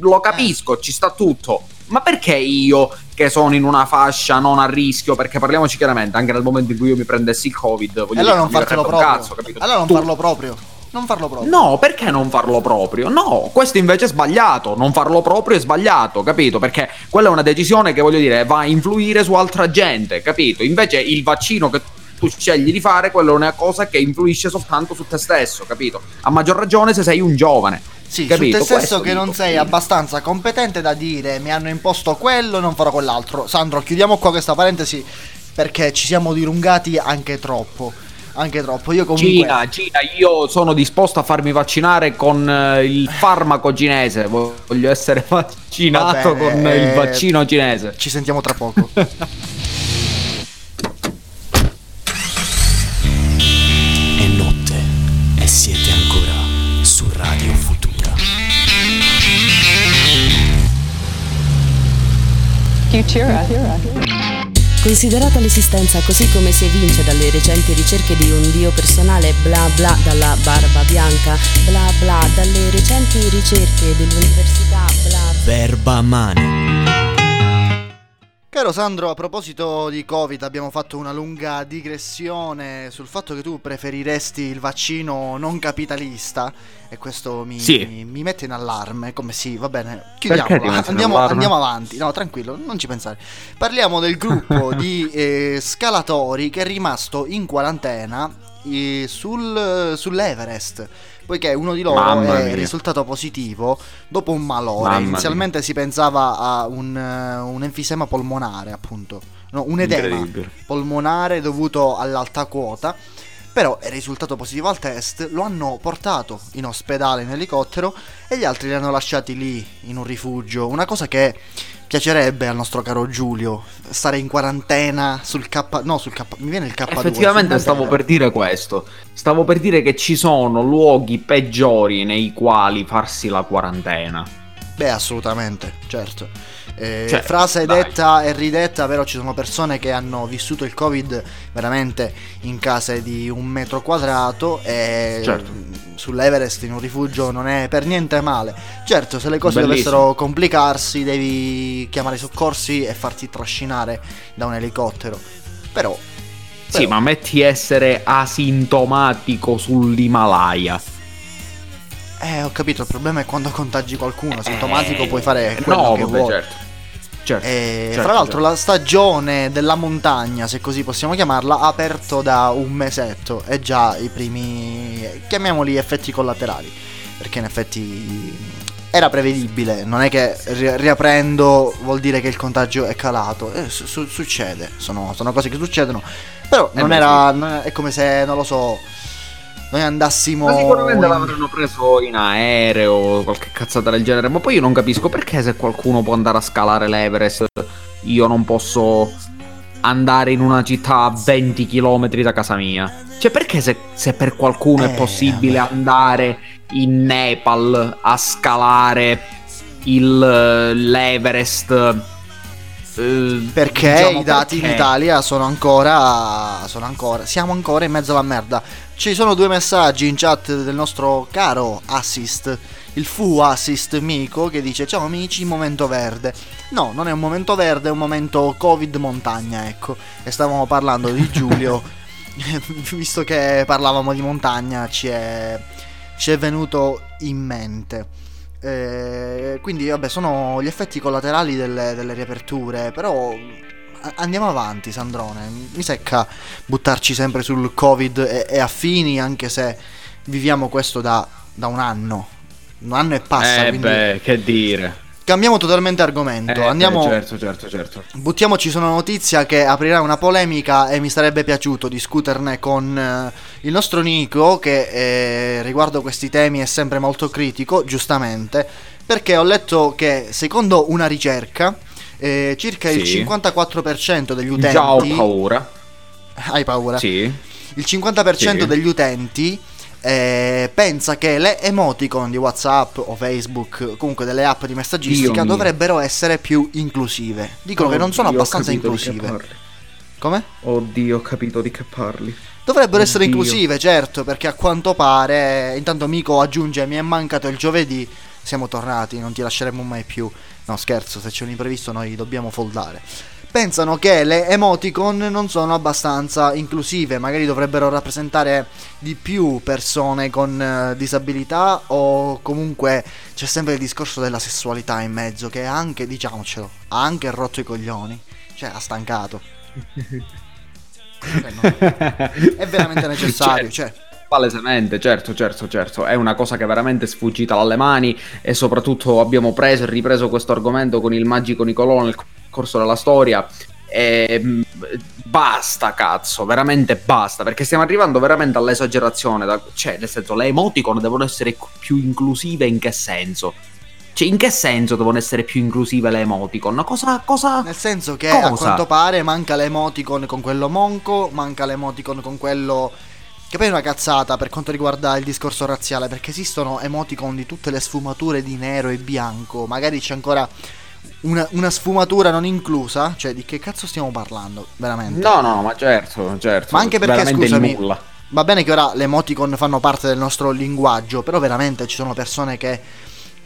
Lo capisco, ci sta tutto. Ma perché io, che sono in una fascia non a rischio, perché parliamoci chiaramente, anche nel momento in cui io mi prendessi il COVID, voglio allora dire, non fartelo proprio. Cazzo, capito? Allora non tu... farlo proprio. Non farlo proprio. No, perché non farlo proprio? No, questo invece è sbagliato. Non farlo proprio è sbagliato, capito? Perché quella è una decisione che, voglio dire, va a influire su altra gente, capito? Invece il vaccino che tu scegli di fare, quello è una cosa che influisce soltanto su te stesso, capito? A maggior ragione se sei un giovane. Sì, capito? Su te stesso questo che dico. Non sei abbastanza competente da dire mi hanno imposto quello, non farò quell'altro. Sandro, chiudiamo qua questa parentesi perché ci siamo dilungati anche troppo. Anche troppo, io comunque Cina, Cina, io sono disposto a farmi vaccinare con eh, il farmaco cinese. Voglio essere vaccinato bene, con eh... il vaccino cinese. Ci sentiamo tra poco. È notte e siete ancora su Radio Futura. Futura, Futura. Considerata l'esistenza così come si evince dalle recenti ricerche di un dio personale, bla bla dalla barba bianca, bla bla dalle recenti ricerche dell'università, bla Verba Manent. Caro Sandro, a proposito di Covid abbiamo fatto una lunga digressione sul fatto che tu preferiresti il vaccino non capitalista e questo mi, sì. mi, mi mette in allarme, come sì, va bene, chiudiamola, andiamo, andiamo avanti, no tranquillo, non ci pensare, parliamo del gruppo di eh, scalatori che è rimasto in quarantena eh, sul, sull'Everest, poiché uno di loro Mamma è mia. risultato positivo dopo un malore, Mamma inizialmente mia. si pensava a un, un enfisema polmonare appunto, no, un edema polmonare dovuto all'alta quota. Però è risultato positivo al test, lo hanno portato in ospedale in elicottero e gli altri li hanno lasciati lì in un rifugio. Una cosa che piacerebbe al nostro caro Giulio, stare in quarantena sul K... No, sul K... mi viene il K due. Effettivamente stavo per dire questo. Stavo per dire che ci sono luoghi peggiori nei quali farsi la quarantena. Beh, assolutamente, certo. Eh, cioè, frase dai. detta e ridetta, però ci sono persone che hanno vissuto il Covid veramente in case di un metro quadrato e certo. sull'Everest in un rifugio non è per niente male. Certo, se le cose Bellissimo. dovessero complicarsi devi chiamare i soccorsi e farti trascinare da un elicottero, però, però... sì, ma metti essere asintomatico sull'Himalaya. Eh, ho capito, il problema è quando contagi qualcuno, sintomatico eh, puoi fare quello no, che vabbè, vuoi. Certo. Certo, eh, certo, fra l'altro certo. la stagione della montagna, se così possiamo chiamarla, ha aperto da un mesetto e già i primi, chiamiamoli effetti collaterali, perché in effetti era prevedibile, non è che ri- riaprendo vuol dire che il contagio è calato, eh, su- su- succede, sono, sono cose che succedono, però non eh, era, sì. è come se, non lo so... noi andassimo... Ma sicuramente in... l'avranno preso in aereo o qualche cazzata del genere. Ma poi io non capisco perché, se qualcuno può andare a scalare l'Everest, io non posso andare in una città a venti chilometri da casa mia. Cioè, perché se, se per qualcuno eh, è possibile vabbè. andare in Nepal a scalare il, l'Everest... Perché diciamo i dati perché. in Italia sono ancora, sono ancora siamo ancora in mezzo alla merda. Ci sono due messaggi in chat del nostro caro Assist, il Fu Assist Mico, che dice: ciao amici, momento verde. No, non è un momento verde, è un momento Covid montagna, ecco. E stavamo parlando di Giulio visto che parlavamo di montagna, ci è, ci è venuto in mente. Eh, quindi vabbè, sono gli effetti collaterali delle, delle riaperture, però a- andiamo avanti, Sandrone. Mi secca buttarci sempre sul Covid e, e affini, anche se viviamo questo da, da un anno, un anno e passa. Eh quindi... beh, che dire. Cambiamo totalmente argomento. Eh, Andiamo. Certo, certo, certo. Buttiamoci su una notizia che aprirà una polemica e mi sarebbe piaciuto discuterne con eh, il nostro Nico, che eh, riguardo questi temi è sempre molto critico, giustamente, perché ho letto che secondo una ricerca eh, circa sì. il cinquantaquattro per cento degli utenti... Già ho paura. Hai paura? Sì. Il cinquanta per cento sì. degli utenti... Eh, pensa che le emoticon di WhatsApp o Facebook, comunque delle app di messaggistica, Dio dovrebbero mio. essere più inclusive. Dicono Oddio, che non sono abbastanza inclusive. Come? Oddio, ho capito di che parli. Dovrebbero Oddio. essere inclusive, certo, perché a quanto pare... Intanto Mico aggiunge: mi è mancato il giovedì, siamo tornati, non ti lasceremo mai più. No, scherzo, se c'è un imprevisto noi dobbiamo foldare. Pensano che le emoticon non sono abbastanza inclusive, magari dovrebbero rappresentare di più persone con disabilità, o comunque c'è sempre il discorso della sessualità in mezzo, che anche, diciamocelo, ha anche rotto i coglioni, cioè ha stancato. È veramente necessario, certo. cioè... Palesemente, certo, certo, certo. È una cosa che è veramente sfuggita dalle mani, e soprattutto abbiamo preso e ripreso questo argomento con il magico Nicolò nel corso della storia. E basta, cazzo, veramente basta, perché stiamo arrivando veramente all'esagerazione. Da... Cioè, nel senso, le emoticon devono essere più inclusive in che senso? Cioè, in che senso devono essere più inclusive le emoticon? Cosa, cosa? Nel senso che cosa? A quanto pare manca le emoticon con quello monco, manca le emoticon con quello... Che poi è una cazzata per quanto riguarda il discorso razziale, perché esistono emoticon di tutte le sfumature di nero e bianco. Magari c'è ancora una, una sfumatura non inclusa. Cioè, di che cazzo stiamo parlando? Veramente. No, no, ma certo, certo. Ma anche perché, scusami, nulla. Va bene che ora le emoticon fanno parte del nostro linguaggio, però veramente ci sono persone che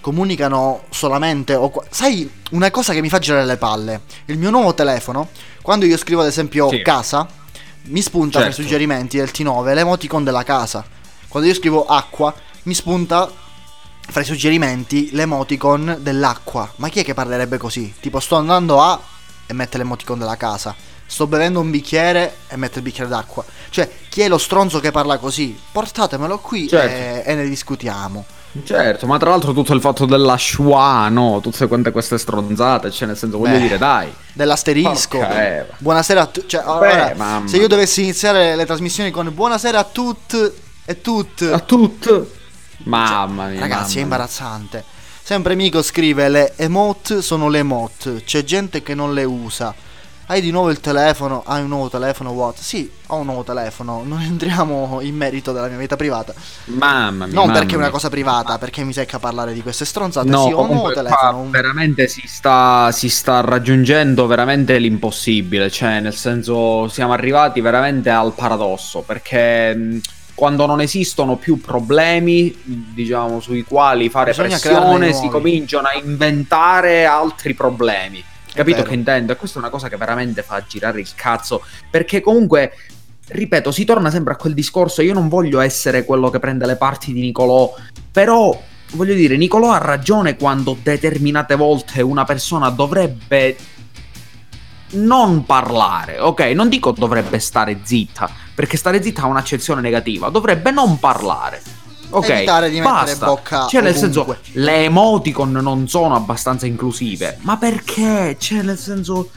comunicano solamente o... Sai, una cosa che mi fa girare le palle: il mio nuovo telefono, quando io scrivo ad esempio sì. casa, mi spunta certo. nei suggerimenti del T nove l'emoticon della casa. Quando io scrivo acqua, mi spunta fra i suggerimenti l'emoticon dell'acqua. Ma chi è che parlerebbe così? Tipo, sto andando a... e mette l'emoticon della casa. Sto bevendo un bicchiere e mette il bicchiere d'acqua. Cioè, chi è lo stronzo che parla così? Portatemelo qui certo. e, e ne discutiamo. Certo, ma tra l'altro tutto il fatto della schwa, no? Tutte quante queste stronzate, cioè nel senso, voglio Beh, dire, dai. Dell'asterisco. Okay. Buonasera a tutti. Cioè, Beh, allora, se io dovessi iniziare le trasmissioni con buonasera a tutti e tutti. A tutti. Mamma mia. Ragazzi, mamma è imbarazzante. Mia. Sempre Mico scrive: le emote sono le emote, c'è gente che non le usa. Hai di nuovo il telefono? Hai un nuovo telefono? What? Sì, ho un nuovo telefono. Non entriamo in merito della mia vita privata. Mamma mia. Non mamma perché è una cosa privata, mia. Perché mi secca parlare di queste stronzate. No, sì, ho un nuovo telefono. Qua veramente si sta, si sta raggiungendo veramente l'impossibile. Cioè, nel senso, siamo arrivati veramente al paradosso. Perché quando non esistono più problemi, diciamo, sui quali fare Bisogna pressione, si cominciano a inventare altri problemi. Capito che intendo? E questa è una cosa che veramente fa girare il cazzo, perché comunque, ripeto, si torna sempre a quel discorso. Io non voglio essere quello che prende le parti di Nicolò, però voglio dire, Nicolò ha ragione quando determinate volte una persona dovrebbe non parlare, ok? Non dico dovrebbe stare zitta, perché stare zitta ha un'accezione negativa. Dovrebbe non parlare. Ok, evitare di basta. mettere bocca. Cioè, ovunque. Nel senso, le emoticon non sono abbastanza inclusive. Ma perché? Cioè, nel senso,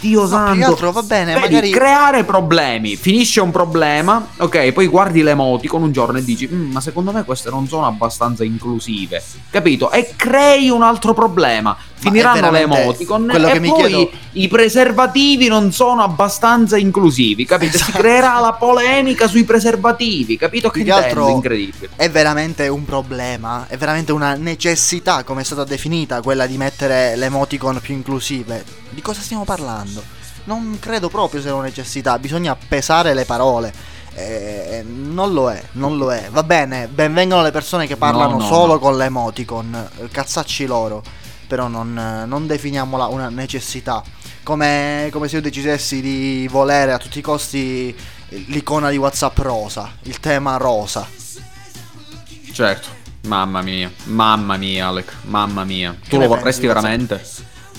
Dio santo, altro, va bene, vedi, magari... creare problemi. Finisce un problema, ok, poi guardi le emoticon un giorno e dici ma secondo me queste non sono abbastanza inclusive, capito? E crei un altro problema. Finiranno le emoticon e poi chiedo... i preservativi non sono abbastanza inclusivi, capito? Esatto. Si creerà la polemica sui preservativi, capito? Che altro, incredibile. È veramente un problema, è veramente una necessità, come è stata definita, quella di mettere le emoticon più inclusive. Di cosa stiamo parlando? Non credo proprio sia una necessità, bisogna pesare le parole. Eh, non lo è, non lo è. Va bene, benvengono le persone che parlano no, no, solo no. con le emoticon, cazzacci loro. Però non, non definiamola una necessità, come, come se io decidessi di volere a tutti i costi l'icona di WhatsApp rosa, il tema rosa. Certo, mamma mia, mamma mia Alec, mamma mia. Tu lo vorresti veramente?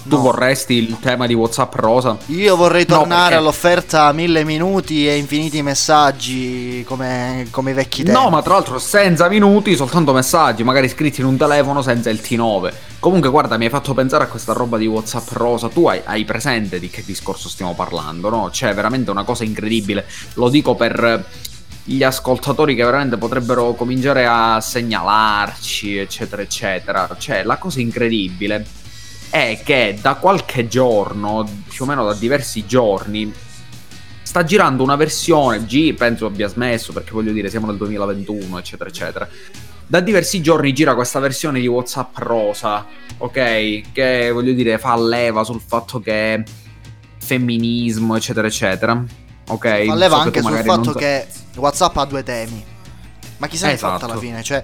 Tu no. vorresti il tema di WhatsApp rosa? Io vorrei tornare no, all'offerta mille minuti e infiniti messaggi come, come i vecchi tempi. No, ma tra l'altro senza minuti, soltanto messaggi, magari scritti in un telefono senza il T nove. Comunque guarda, mi hai fatto pensare a questa roba di WhatsApp rosa. Tu hai, hai presente di che discorso stiamo parlando, no? Cioè, veramente una cosa incredibile. Lo dico per... gli ascoltatori che veramente potrebbero cominciare a segnalarci, eccetera eccetera. Cioè, la cosa incredibile è che da qualche giorno, più o meno da diversi giorni, sta girando una versione, G penso abbia smesso perché voglio dire siamo nel duemilaventuno, eccetera eccetera. Da diversi giorni gira questa versione di WhatsApp rosa, ok? Che voglio dire fa leva sul fatto che femminismo, eccetera eccetera. Ok, ma leva so anche sul fatto non... che WhatsApp ha due temi. Ma chi se ne esatto. fatta alla fine? Cioè,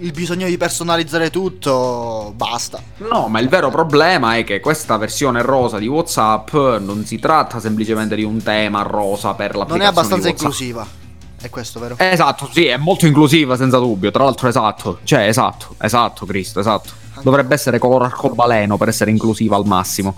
il bisogno di personalizzare tutto, basta. No, ma il vero problema è che questa versione rosa di WhatsApp non si tratta semplicemente di un tema rosa per l'applicazione. Non è abbastanza inclusiva. È questo, vero? Esatto, sì, è molto inclusiva senza dubbio. Tra l'altro, esatto. Cioè, esatto, esatto, Cristo, esatto. Dovrebbe essere color arcobaleno per essere inclusiva al massimo.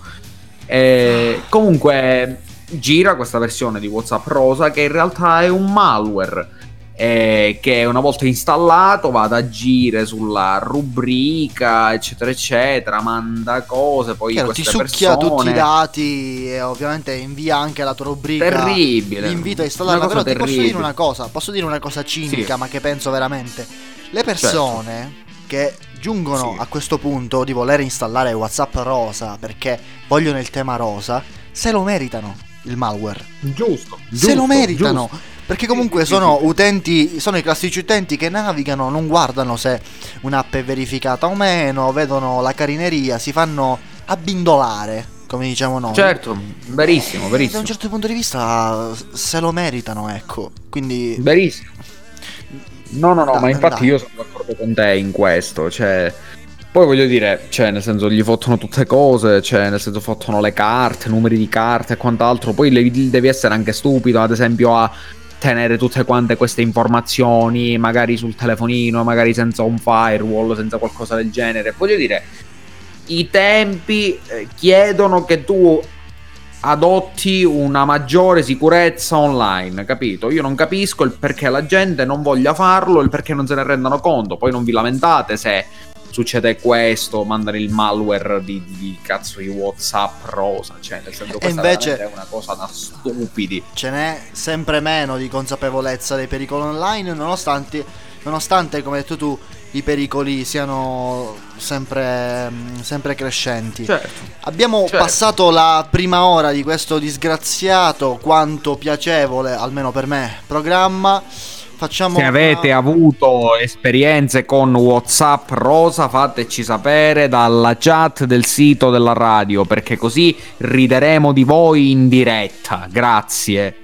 E comunque gira questa versione di WhatsApp rosa che in realtà è un malware eh, che una volta installato va ad agire sulla rubrica eccetera eccetera, manda cose, poi chiaro, queste ti succhia persone... tutti i dati e ovviamente invia anche la tua rubrica. Terribile. Ti invito a installarla, però terribile. Ti posso dire una cosa, posso dire una cosa cinica, sì. ma che penso veramente le persone certo. che giungono sì. a questo punto di voler installare WhatsApp rosa perché vogliono il tema rosa, se lo meritano il malware, giusto, giusto se lo meritano, giusto. Perché comunque sono utenti, sono i classici utenti che navigano, non guardano se un'app è verificata o meno, vedono la carineria, si fanno abbindolare, come diciamo noi. Certo, verissimo, verissimo. Da un certo punto di vista se lo meritano, ecco, quindi verissimo. No, no, no, da, ma infatti da. io sono d'accordo con te in questo, cioè poi voglio dire, cioè nel senso gli fottono tutte cose, cioè nel senso fottono le carte, numeri di carte e quant'altro. Poi le, devi essere anche stupido, ad esempio a tenere tutte quante queste informazioni magari sul telefonino, magari senza un firewall, senza qualcosa del genere. Voglio dire, i tempi chiedono che tu adotti una maggiore sicurezza online, capito? Io non capisco il perché la gente non voglia farlo, il perché non se ne rendano conto. Poi non vi lamentate se succede questo, mandare il malware di, di cazzo di WhatsApp rosa, cioè nel senso che invece è una cosa da stupidi. Ce n'è sempre meno di consapevolezza dei pericoli online, nonostante, nonostante come hai detto tu i pericoli siano sempre, sempre crescenti. Certo. Abbiamo certo. passato la prima ora di questo disgraziato quanto piacevole, almeno per me, programma. Facciamo se avete una... avuto esperienze con WhatsApp rosa, fateci sapere dalla chat del sito della radio, perché così rideremo di voi in diretta. Grazie.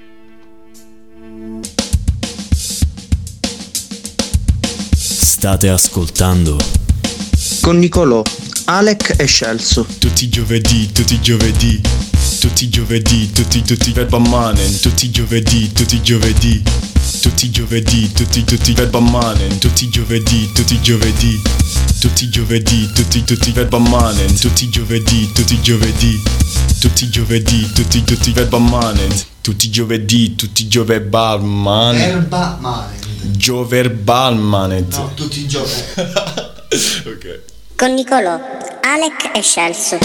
State ascoltando con Nicolò, Alec e Scelso. Tutti i giovedì, tutti i giovedì, tutti i giovedì, tutti tutti Verba Manent, tutti i giovedì, tutti i giovedì. Tutti i giovedì, tutti tutti Verba Manent, tutti i giovedì, tutti i giovedì. Tutti i giovedì, tutti tutti Verba Manent, tutti i giovedì, tutti i giovedì. Tutti i giovedì, tutti tutti Verba Manent, tutti i giovedì, tutti i Verba Manent. Verba Manent. Gioverba Manent. No, tutti i giovedì. Ok. Con Nicolò, Alec e Scelso.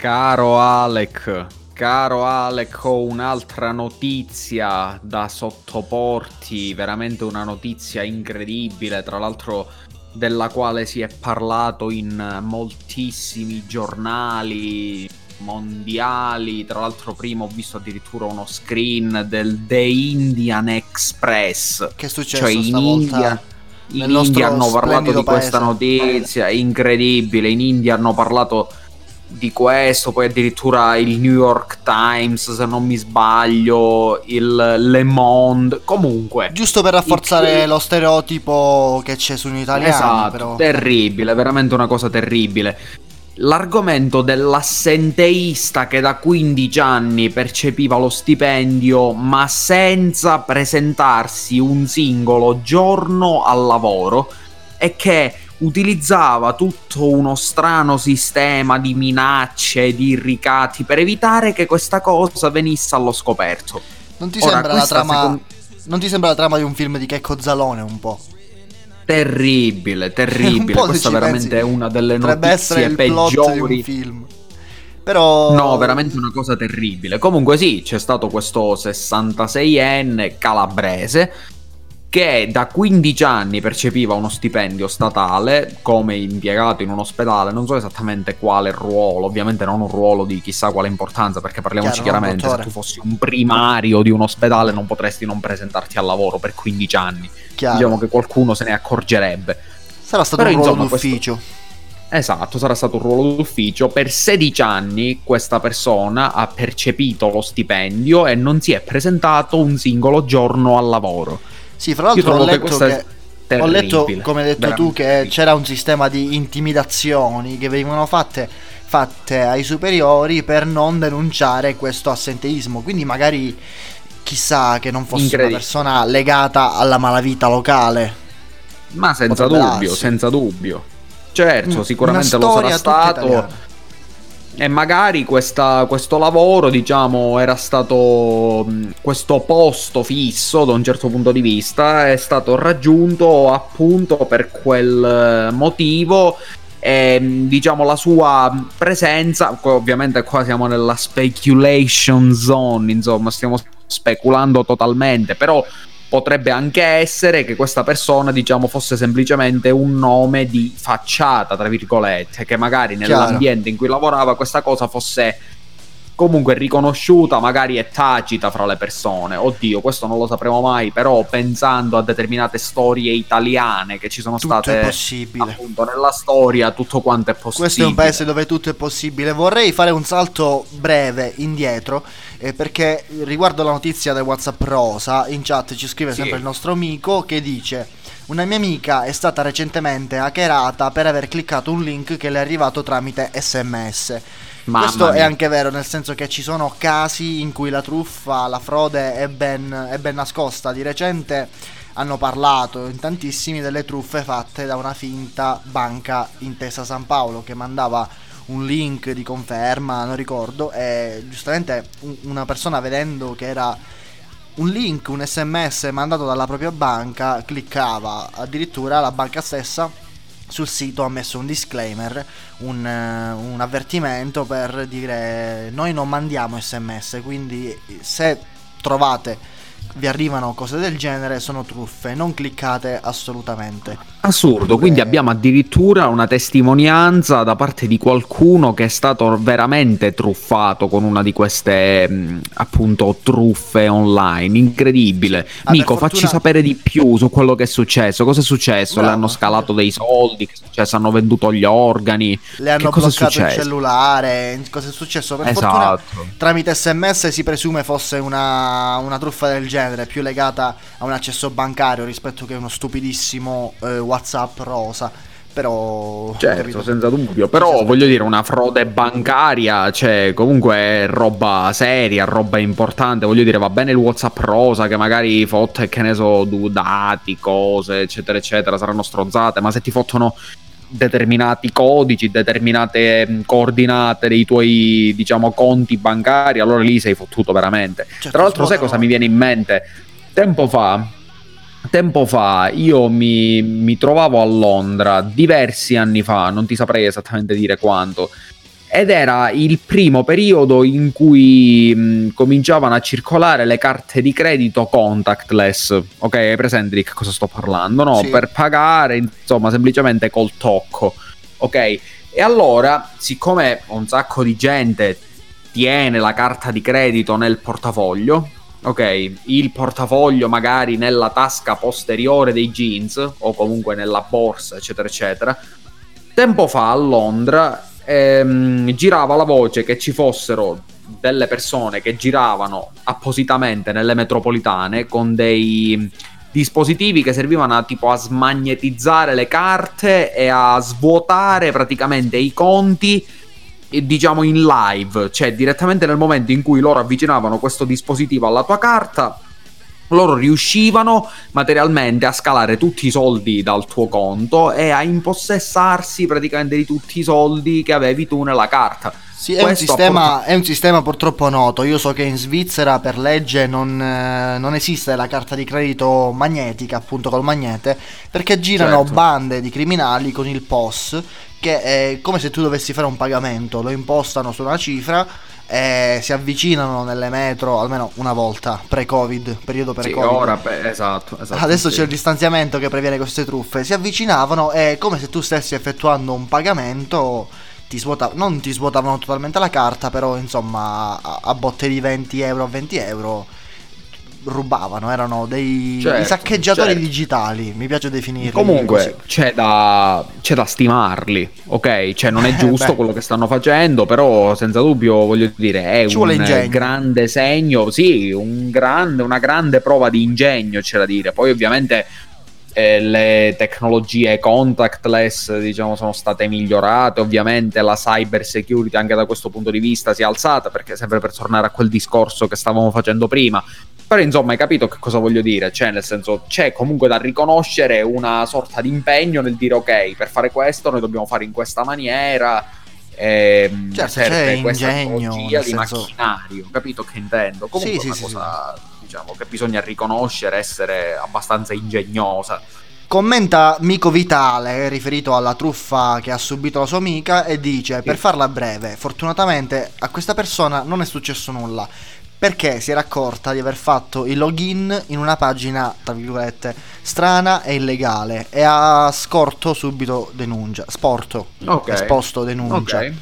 Caro Alec, caro Alec, ho un'altra notizia da sottoporti, veramente una notizia incredibile, tra l'altro della quale si è parlato in moltissimi giornali mondiali, tra l'altro prima ho visto addirittura uno screen del The Indian Express. Che è successo cioè stavolta? In India... In Nel India hanno parlato di questa paese. notizia, incredibile, in India hanno parlato di questo, poi addirittura il New York Times, se non mi sbaglio, il Le Monde, comunque. Giusto per rafforzare il... lo stereotipo che c'è sugli italiani. Esatto, però. Terribile, veramente una cosa terribile. L'argomento dell'assenteista che da quindici anni percepiva lo stipendio ma senza presentarsi un singolo giorno al lavoro e che utilizzava tutto uno strano sistema di minacce, di ricatti per evitare che questa cosa venisse allo scoperto. Non ti Ora, sembra la trama secondo... Non ti sembra la trama di un film di Checco Zalone un po'? Terribile, terribile, questa veramente pensi, è una delle notizie peggiori film. Però no, veramente una cosa terribile. Comunque sì, c'è stato questo sessantaseienne calabrese che da quindici anni percepiva uno stipendio statale come impiegato in un ospedale, non so esattamente quale ruolo, ovviamente non un ruolo di chissà quale importanza, perché parliamoci Chiaro, chiaramente, se tu fossi un primario di un ospedale non potresti non presentarti al lavoro per quindici anni, Chiaro. Diciamo che qualcuno se ne accorgerebbe. Sarà stato Però, un ruolo insomma, d'ufficio. Questo... Esatto, sarà stato un ruolo d'ufficio, per sedici anni questa persona ha percepito lo stipendio e non si è presentato un singolo giorno al lavoro. Sì, fra l'altro ho letto, che, ho letto, come hai detto veramente tu, che c'era un sistema di intimidazioni che venivano fatte, fatte ai superiori per non denunciare questo assenteismo, quindi magari chissà che non fosse una persona legata alla malavita locale. Ma senza dubbio, senza dubbio, certo, mm, sicuramente lo sarà stato. Italiana. E magari questa, questo lavoro, diciamo, era stato, questo posto fisso da un certo punto di vista è stato raggiunto appunto per quel motivo e, diciamo, la sua presenza, ovviamente qua siamo nella speculation zone, insomma, stiamo speculando totalmente, però potrebbe anche essere che questa persona, diciamo, fosse semplicemente un nome di facciata, tra virgolette, che magari nell'ambiente Chiaro. In cui lavorava questa cosa fosse comunque riconosciuta, magari è tacita fra le persone. Oddio, questo non lo sapremo mai, però pensando a determinate storie italiane che ci sono tutto state appunto nella storia, tutto quanto è possibile. Questo è un paese dove tutto è possibile. Vorrei fare un salto breve indietro eh, perché riguardo la notizia del WhatsApp rosa, in chat ci scrive sempre sì. il nostro amico che dice: una mia amica è stata recentemente hackerata per aver cliccato un link che le è arrivato tramite esse emme esse. Mamma Questo mia. È anche vero, nel senso che ci sono casi in cui la truffa, la frode è ben, è ben nascosta. Di recente hanno parlato in tantissimi delle truffe fatte da una finta banca Intesa San Paolo che mandava un link di conferma, non ricordo, e giustamente una persona, vedendo che era un link, un esse emme esse mandato dalla propria banca, cliccava. Addirittura la banca stessa sul sito ha messo un disclaimer, un, un avvertimento per dire: noi non mandiamo esse emme esse, quindi se trovate, vi arrivano cose del genere, sono truffe, non cliccate assolutamente. Assurdo, quindi eh... abbiamo addirittura una testimonianza da parte di qualcuno che è stato veramente truffato con una di queste mh, appunto truffe online, incredibile. Ah, Nico, fortuna... facci sapere di più su quello che è successo, cosa è successo? Bravo. Le hanno scalato dei soldi, che è successo? Hanno venduto gli organi? Le hanno bloccato il cellulare? Cosa è successo? Per esatto. fortuna tramite esse emme esse si presume fosse una, una truffa del genere, più legata a un accesso bancario rispetto che uno stupidissimo eh, WhatsApp rosa. Però certo, capito? Senza dubbio, però senza voglio dire, una frode bancaria, cioè comunque è roba seria, roba importante, voglio dire, va bene il WhatsApp rosa che magari fotte, che ne so, dati, cose, eccetera eccetera, saranno stronzate, ma se ti fottono determinati codici, determinate coordinate dei tuoi, diciamo, conti bancari, allora lì sei fottuto veramente. Certo, tra l'altro sai cosa mi viene in mente? Tempo fa, tempo fa io mi, mi trovavo a Londra diversi anni fa, non ti saprei esattamente dire quanto, ed era il primo periodo in cui mh, cominciavano a circolare le carte di credito contactless. Ok, hai presente di che cosa sto parlando? No, sì. Per pagare, insomma, semplicemente col tocco. Ok, e allora, siccome un sacco di gente tiene la carta di credito nel portafoglio, ok, il portafoglio magari nella tasca posteriore dei jeans o comunque nella borsa, eccetera eccetera, tempo fa a Londra ehm, girava la voce che ci fossero delle persone che giravano appositamente nelle metropolitane con dei dispositivi che servivano a, tipo a smagnetizzare le carte e a svuotare praticamente i conti, diciamo in live, cioè direttamente nel momento in cui loro avvicinavano questo dispositivo alla tua carta, loro riuscivano materialmente a scalare tutti i soldi dal tuo conto e a impossessarsi praticamente di tutti i soldi che avevi tu nella carta. Sì, è un, sistema, portato... è un sistema purtroppo noto. Io so che in Svizzera per legge non, eh, non esiste la carta di credito magnetica, appunto col magnete, perché girano, certo, bande di criminali con il P O S, che è come se tu dovessi fare un pagamento, lo impostano su una cifra e si avvicinano nelle metro, almeno una volta, pre-Covid, periodo pre-Covid. Sì, ora, esatto, esatto. Adesso sì, c'è il distanziamento che previene queste truffe. Si avvicinavano e come se tu stessi effettuando un pagamento... Ti svuota- non ti svuotavano totalmente la carta, però insomma a, a botte di venti euro a venti euro rubavano, erano dei, certo, dei saccheggiatori, certo, digitali, mi piace definirli comunque così. C'è da c'è da stimarli, ok, cioè non è giusto quello che stanno facendo, però senza dubbio, voglio dire, è ci un grande segno, sì, un grande una grande prova di ingegno, c'è da dire. Poi ovviamente Eh, le tecnologie contactless, diciamo, sono state migliorate, ovviamente la cyber security anche da questo punto di vista si è alzata, perché sempre per tornare a quel discorso che stavamo facendo prima, però insomma hai capito che cosa voglio dire, cioè nel senso c'è comunque da riconoscere una sorta di impegno nel dire ok, per fare questo noi dobbiamo fare in questa maniera, ehm, certo, c'è questa ingegno di senso... macchinario, capito che intendo? Comunque sì, è una sì, cosa... Sì, sì. Diciamo che bisogna riconoscere, essere abbastanza ingegnosa. Commenta Mico Vitale, riferito alla truffa che ha subito la sua amica, e dice, sì, per farla breve, fortunatamente a questa persona non è successo nulla, perché si era accorta di aver fatto il login in una pagina, tra virgolette, strana e illegale, e ha scorto subito denuncia, sporto, okay, esposto denuncia. Okay.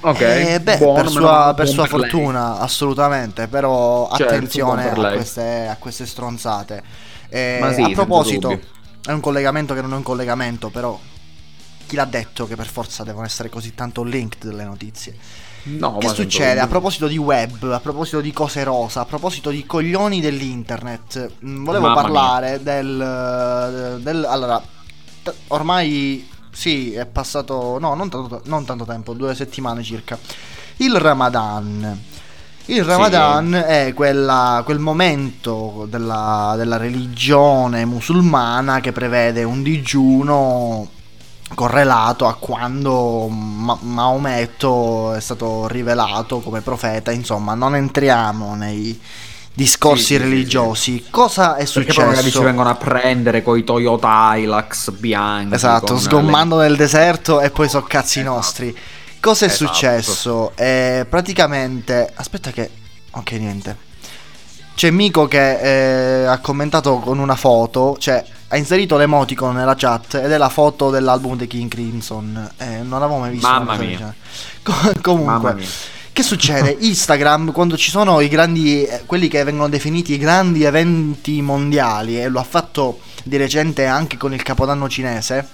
Ok, eh, beh, buon, per sua, per sua per fortuna, lei, assolutamente, però certo, attenzione a queste, a queste stronzate. Eh, Ma sì, a proposito, è un collegamento che non è un collegamento, però chi l'ha detto che per forza devono essere così tanto linked le notizie? No, che succede? A proposito di web, a proposito di cose rosa, a proposito di coglioni dell'internet, volevo Mamma parlare del, del... Allora, t- ormai... Sì, è passato, no, non tanto, non tanto tempo, due settimane circa, il Ramadan. Il Ramadan, sì, è quella, quel momento della, della religione musulmana che prevede un digiuno correlato a quando Ma- Maometto è stato rivelato come profeta. Insomma, non entriamo nei... discorsi sì, religiosi, sì, sì. Cosa è successo? Perché poi magari ci vengono a prendere coi Toyota Hilux bianchi, esatto, sgommando le... nel deserto, e poi so cazzi esatto. nostri. Cosa è esatto. successo? Eh, praticamente, aspetta che, ok, niente, c'è Mico che eh, ha commentato con una foto, cioè ha inserito l'emoticon nella chat ed è la foto dell'album dei King Crimson, eh, non l'avevo mai visto. Mamma mia. Com- comunque Mamma mia. Che succede? Instagram, quando ci sono i grandi, quelli che vengono definiti i grandi eventi mondiali, e lo ha fatto di recente anche con il Capodanno cinese,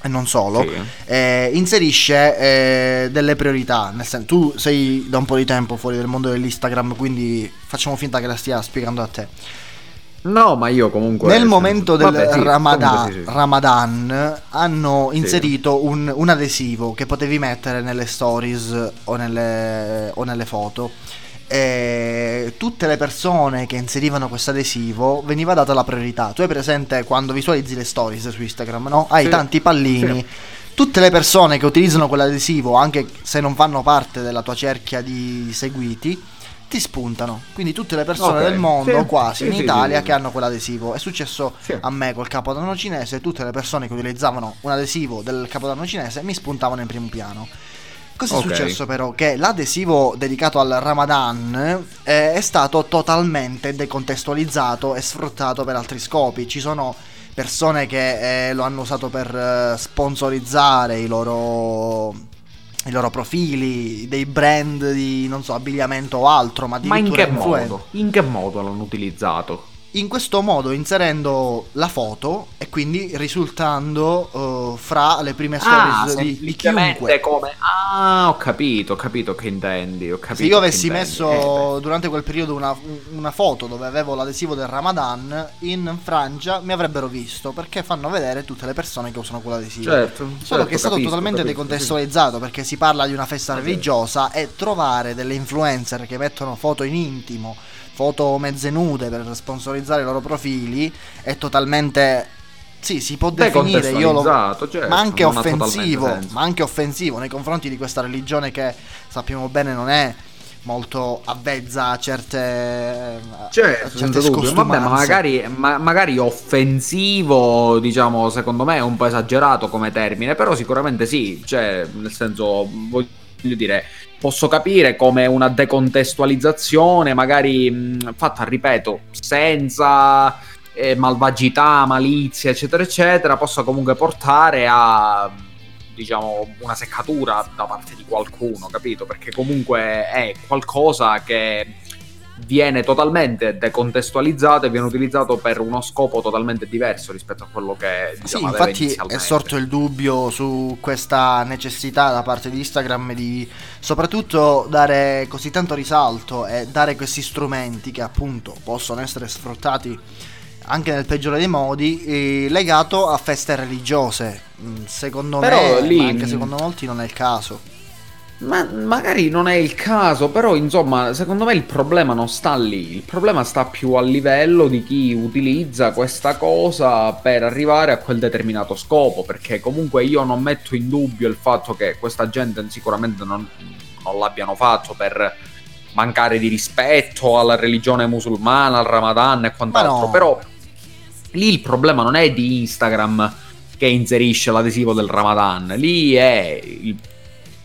e non solo, sì. eh, inserisce eh, delle priorità. Nel senso, tu sei da un po' di tempo fuori del mondo dell'Instagram, quindi facciamo finta che la stia spiegando a te. No, ma io comunque... Nel momento del Vabbè, sì, Ramadan, sì, sì. Ramadan hanno inserito sì. un, un adesivo che potevi mettere nelle stories o nelle, o nelle foto. E tutte le persone che inserivano questo adesivo veniva data la priorità. Tu hai presente quando visualizzi le stories su Instagram, no? Hai sì. tanti pallini. Sì. Tutte le persone che utilizzano quell'adesivo, anche se non fanno parte della tua cerchia di seguiti, ti spuntano, quindi tutte le persone okay. del mondo sì, quasi sì, in sì, Italia sì, sì. che hanno quell'adesivo. È successo sì. a me col Capodanno cinese, tutte le persone che utilizzavano un adesivo del Capodanno cinese mi spuntavano in primo piano. Cosa okay. è successo però? Che l'adesivo dedicato al Ramadan eh, è stato totalmente decontestualizzato e sfruttato per altri scopi. Ci sono persone che eh, lo hanno usato per eh, sponsorizzare i loro... i loro profili, dei brand di, non so, abbigliamento o altro, ma addirittura ma in che influenza. Modo? In che modo l'hanno utilizzato? In questo modo, inserendo la foto e quindi risultando uh, fra le prime stories ah, di, di chiunque. Come? Ah, ho capito, ho capito che intendi, ho capito. Se io avessi messo eh, durante quel periodo una, una foto dove avevo l'adesivo del Ramadan in Francia, mi avrebbero visto, perché fanno vedere tutte le persone che usano quell'adesivo. Certo, solo certo, che è stato capisco, totalmente capisco, decontestualizzato sì. Perché si parla di una festa sì. religiosa e trovare delle influencer che mettono foto in intimo, foto mezze nude per sponsorizzare i loro profili è totalmente sì si può definire io lo, certo, ma anche offensivo ma anche offensivo nei confronti di questa religione che sappiamo bene non è molto avvezza a certe certo, a certe scostumanze. Vabbè, ma magari ma, magari offensivo diciamo secondo me è un po' esagerato come termine, però sicuramente sì, cioè nel senso voglio dire posso capire come una decontestualizzazione magari mh, fatta, ripeto, senza eh, malvagità, malizia, eccetera, eccetera, possa comunque portare a, diciamo, una seccatura da parte di qualcuno, capito? Perché comunque è qualcosa che viene totalmente decontestualizzato e viene utilizzato per uno scopo totalmente diverso rispetto a quello che diciamo, sì, aveva infatti inizialmente. È sorto il dubbio su questa necessità da parte di Instagram di soprattutto dare così tanto risalto e dare questi strumenti che appunto possono essere sfruttati anche nel peggiore dei modi eh, legato a feste religiose. Secondo Però me lì... ma anche secondo molti non è il caso. Ma magari non è il caso, però insomma secondo me il problema non sta lì, il problema sta più a livello di chi utilizza questa cosa per arrivare a quel determinato scopo, perché comunque io non metto in dubbio il fatto che questa gente sicuramente non, non l'abbiano fatto per mancare di rispetto alla religione musulmana, al Ramadan e quant'altro, no. Però lì il problema non è di Instagram che inserisce l'adesivo del Ramadan, lì è il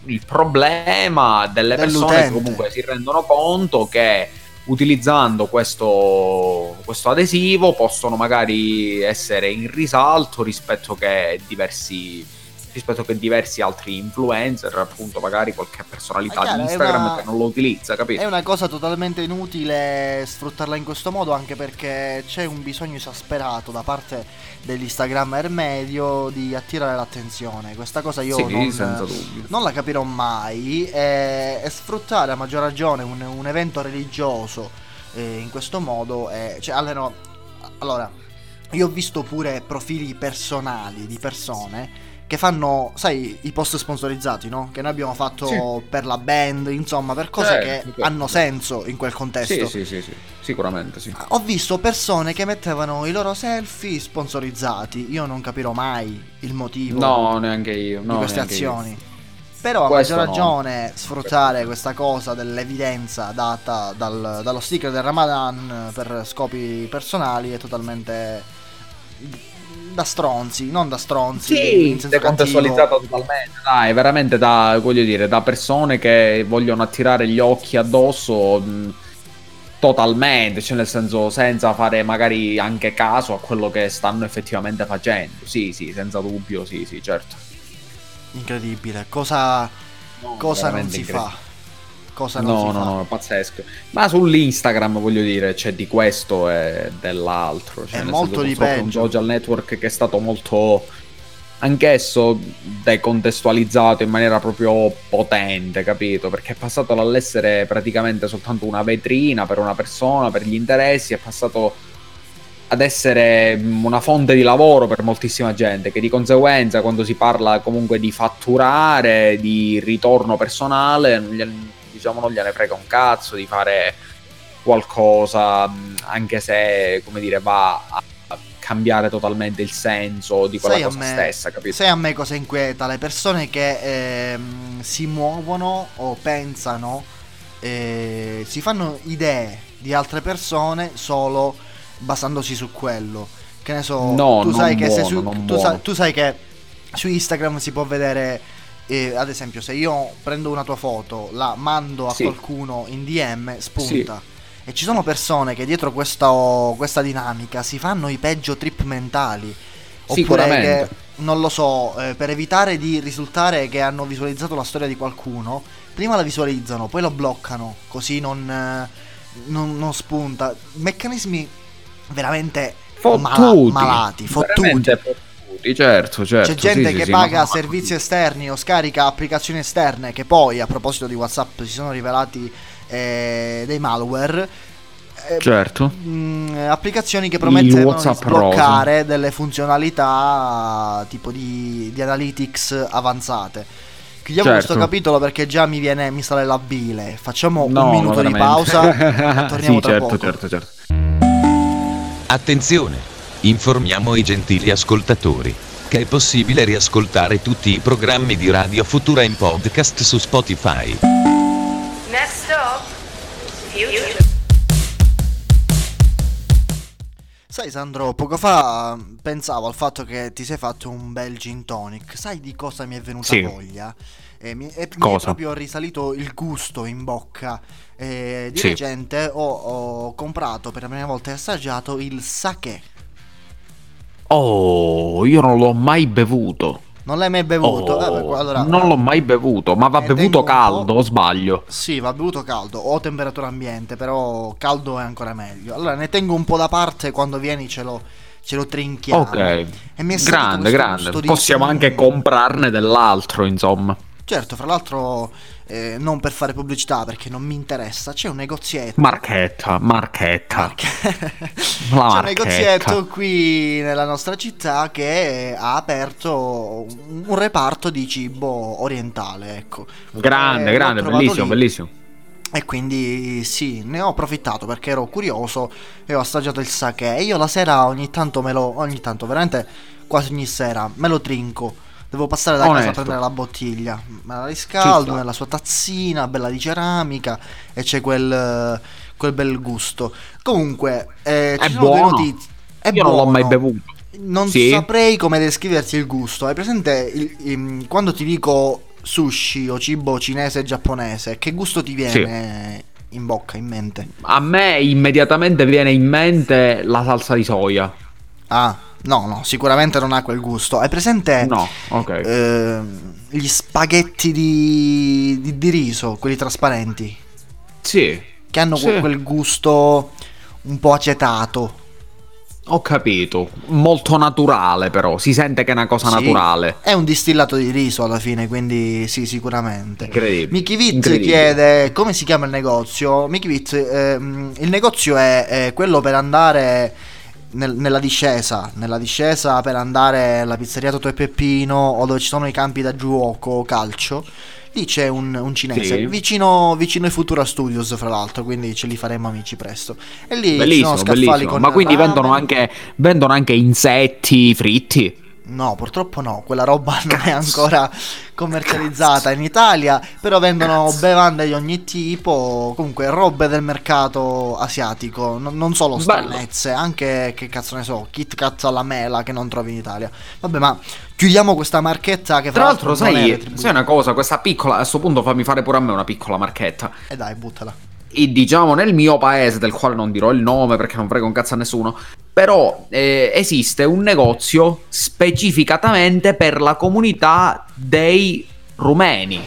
il problema delle dell'utente. Persone che comunque si rendono conto che utilizzando questo, questo adesivo possono magari essere in risalto rispetto che diversi rispetto che diversi altri influencer, appunto magari qualche personalità chiaro, di Instagram una, che non lo utilizza, capito? È una cosa totalmente inutile sfruttarla in questo modo, anche perché c'è un bisogno esasperato da parte dell'Instagrammer medio di attirare l'attenzione. Questa cosa io sì, non, senza dubbio. non la capirò mai e, e sfruttare a maggior ragione un, un evento religioso eh, in questo modo è, cioè almeno, allora io ho visto pure profili personali di persone che fanno, sai, i post sponsorizzati, no? Che noi abbiamo fatto sì. per la band, insomma, per cose eh, che certo. hanno senso in quel contesto. Sì, sì, sì, sì, sicuramente sì. Ho visto persone che mettevano i loro selfie sponsorizzati. Io non capirò mai il motivo. No, neanche io. No, di queste azioni. Io. Però questo a maggior ragione no. sfruttare questa cosa dell'evidenza data dal, dallo sticker del Ramadan per scopi personali è totalmente da stronzi, non da stronzi sì, decontestualizzato totalmente, dai, veramente da, voglio dire, da persone che vogliono attirare gli occhi addosso mh, totalmente, cioè nel senso senza fare magari anche caso a quello che stanno effettivamente facendo. Sì, sì, senza dubbio, sì, sì, certo. Incredibile, cosa no, cosa non si fa? Cosa non no, si no, fa? No, no, pazzesco. Ma sull'Instagram, voglio dire, c'è di questo e dell'altro. Cioè, è molto di peggio. Un social network che è stato molto, anch'esso, decontestualizzato in maniera proprio potente, capito? Perché è passato dall'essere praticamente soltanto una vetrina per una persona, per gli interessi, è passato ad essere una fonte di lavoro per moltissima gente, che di conseguenza quando si parla comunque di fatturare, di ritorno personale, diciamo non gliene frega un cazzo di fare qualcosa, anche se, come dire, va a cambiare totalmente il senso di quella sei cosa me, stessa, capito? Sai a me cosa inquieta? Le persone che eh, si muovono o pensano, eh, si fanno idee di altre persone solo basandosi su quello. Che ne so, no, tu, sai buono, che se su, tu, sa, tu sai che su Instagram si può vedere eh, ad esempio se io prendo una tua foto, la mando a sì. qualcuno in D M, spunta sì. E ci sono persone che dietro questo, questa dinamica si fanno i peggio trip mentali, oppure che, non lo so, eh, per evitare di risultare che hanno visualizzato la storia di qualcuno, prima la visualizzano, poi lo bloccano, così non, eh, non, non spunta. Meccanismi veramente fottuti, mal- malati, fottuti. fottuti certo, certo. C'è gente sì, che sì, paga no, servizi no. esterni o scarica applicazioni esterne che poi, a proposito di WhatsApp, si sono rivelati Eh, dei malware, eh, certo mh, applicazioni che promettono di sbloccare Rosa. delle funzionalità tipo di, di analytics avanzate. Chiudiamo certo. questo capitolo perché già mi viene mi sale la bile. Facciamo no, un minuto di pausa e torniamo sì, tra certo, poco. Certo, certo. Attenzione, informiamo i gentili ascoltatori che è possibile riascoltare tutti i programmi di Radio Futura in podcast su Spotify. Sai Sandro, poco fa pensavo al fatto che ti sei fatto un bel gin tonic. Sai di cosa mi è venuta sì. voglia? E mi, e mi è proprio risalito il gusto in bocca. E di sì. recente ho, ho comprato per la prima volta e assaggiato il sake. Oh, io non l'ho mai bevuto. Non l'hai mai bevuto? Oh, allora, non l'ho mai bevuto, ma va bevuto caldo, o sbaglio? Sì, va bevuto caldo o temperatura ambiente, però caldo è ancora meglio. Allora ne tengo un po' da parte, quando vieni ce lo, ce lo trinchiamo. Ok, e mi è grande, grande. Possiamo anche comprarne dell'altro, insomma. Certo, fra l'altro eh, non per fare pubblicità perché non mi interessa, c'è un negozietto Marchetta, Marchetta Marche... La Marchetta. C'è un negozietto qui nella nostra città che ha aperto un reparto di cibo orientale, ecco. Grande, eh, grande, bellissimo, lì. bellissimo E quindi sì, ne ho approfittato perché ero curioso e ho assaggiato il sake. Io la sera ogni tanto me lo, ogni tanto veramente quasi ogni sera me lo trinco. Devo passare da Onesto. casa a prendere la bottiglia, me la riscaldo nella sua tazzina, bella di ceramica, e c'è quel, quel bel gusto. Comunque, eh, ci è sono buono. due notizie. È Io buono. non l'ho mai bevuto. Non sì. saprei come descriverti il gusto. Hai presente il, il, quando ti dico sushi o cibo cinese e giapponese, che gusto ti viene sì. in bocca, in mente? A me immediatamente viene in mente la salsa di soia. Ah, no, no, sicuramente non ha quel gusto. Hai presente no, okay. eh, gli spaghetti di, di, di riso, quelli trasparenti? Sì. Che hanno sì. quel gusto un po' acetato. Ho capito, molto naturale però, si sente che è una cosa sì. naturale. È un distillato di riso alla fine, quindi sì, sicuramente. Incredibile. Michi Viz chiede come si chiama il negozio. Michi Viz, eh, il negozio è, è quello per andare... Nella discesa, nella discesa per andare alla pizzeria Totò e Peppino o dove ci sono i campi da gioco calcio, lì c'è un, un cinese sì. vicino, vicino ai Futura Studios, fra l'altro, quindi ce li faremo amici presto. E lì bellissimo, ci sono scaffali con ma quindi ramen. vendono anche vendono anche insetti fritti? No, purtroppo no, quella roba Cazzo. non è ancora commercializzata Cazzo. in Italia, però vendono Cazzo. bevande di ogni tipo, comunque robe del mercato asiatico, no, non solo stranezze, anche che cazzo ne so, Kit Kat alla mela che non trovi in Italia. Vabbè, ma chiudiamo questa marchetta che tra l'altro, l'altro sai, sai una cosa, questa piccola, a questo punto fammi fare pure a me una piccola marchetta. E dai, buttala. E diciamo nel mio paese, del quale non dirò il nome perché non frega un cazzo a nessuno, però eh, esiste un negozio specificatamente per la comunità dei rumeni,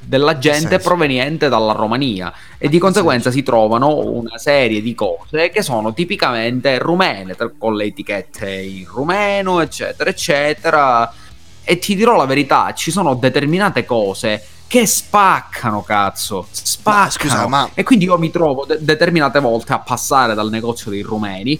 della gente proveniente dalla Romania, e di conseguenza si trovano una serie di cose che sono tipicamente rumene, con le etichette in rumeno, eccetera eccetera. E ti dirò la verità, ci sono determinate cose che spaccano, cazzo, spaccano. Ma, scusa, ma... E quindi io mi trovo de- determinate volte a passare dal negozio dei rumeni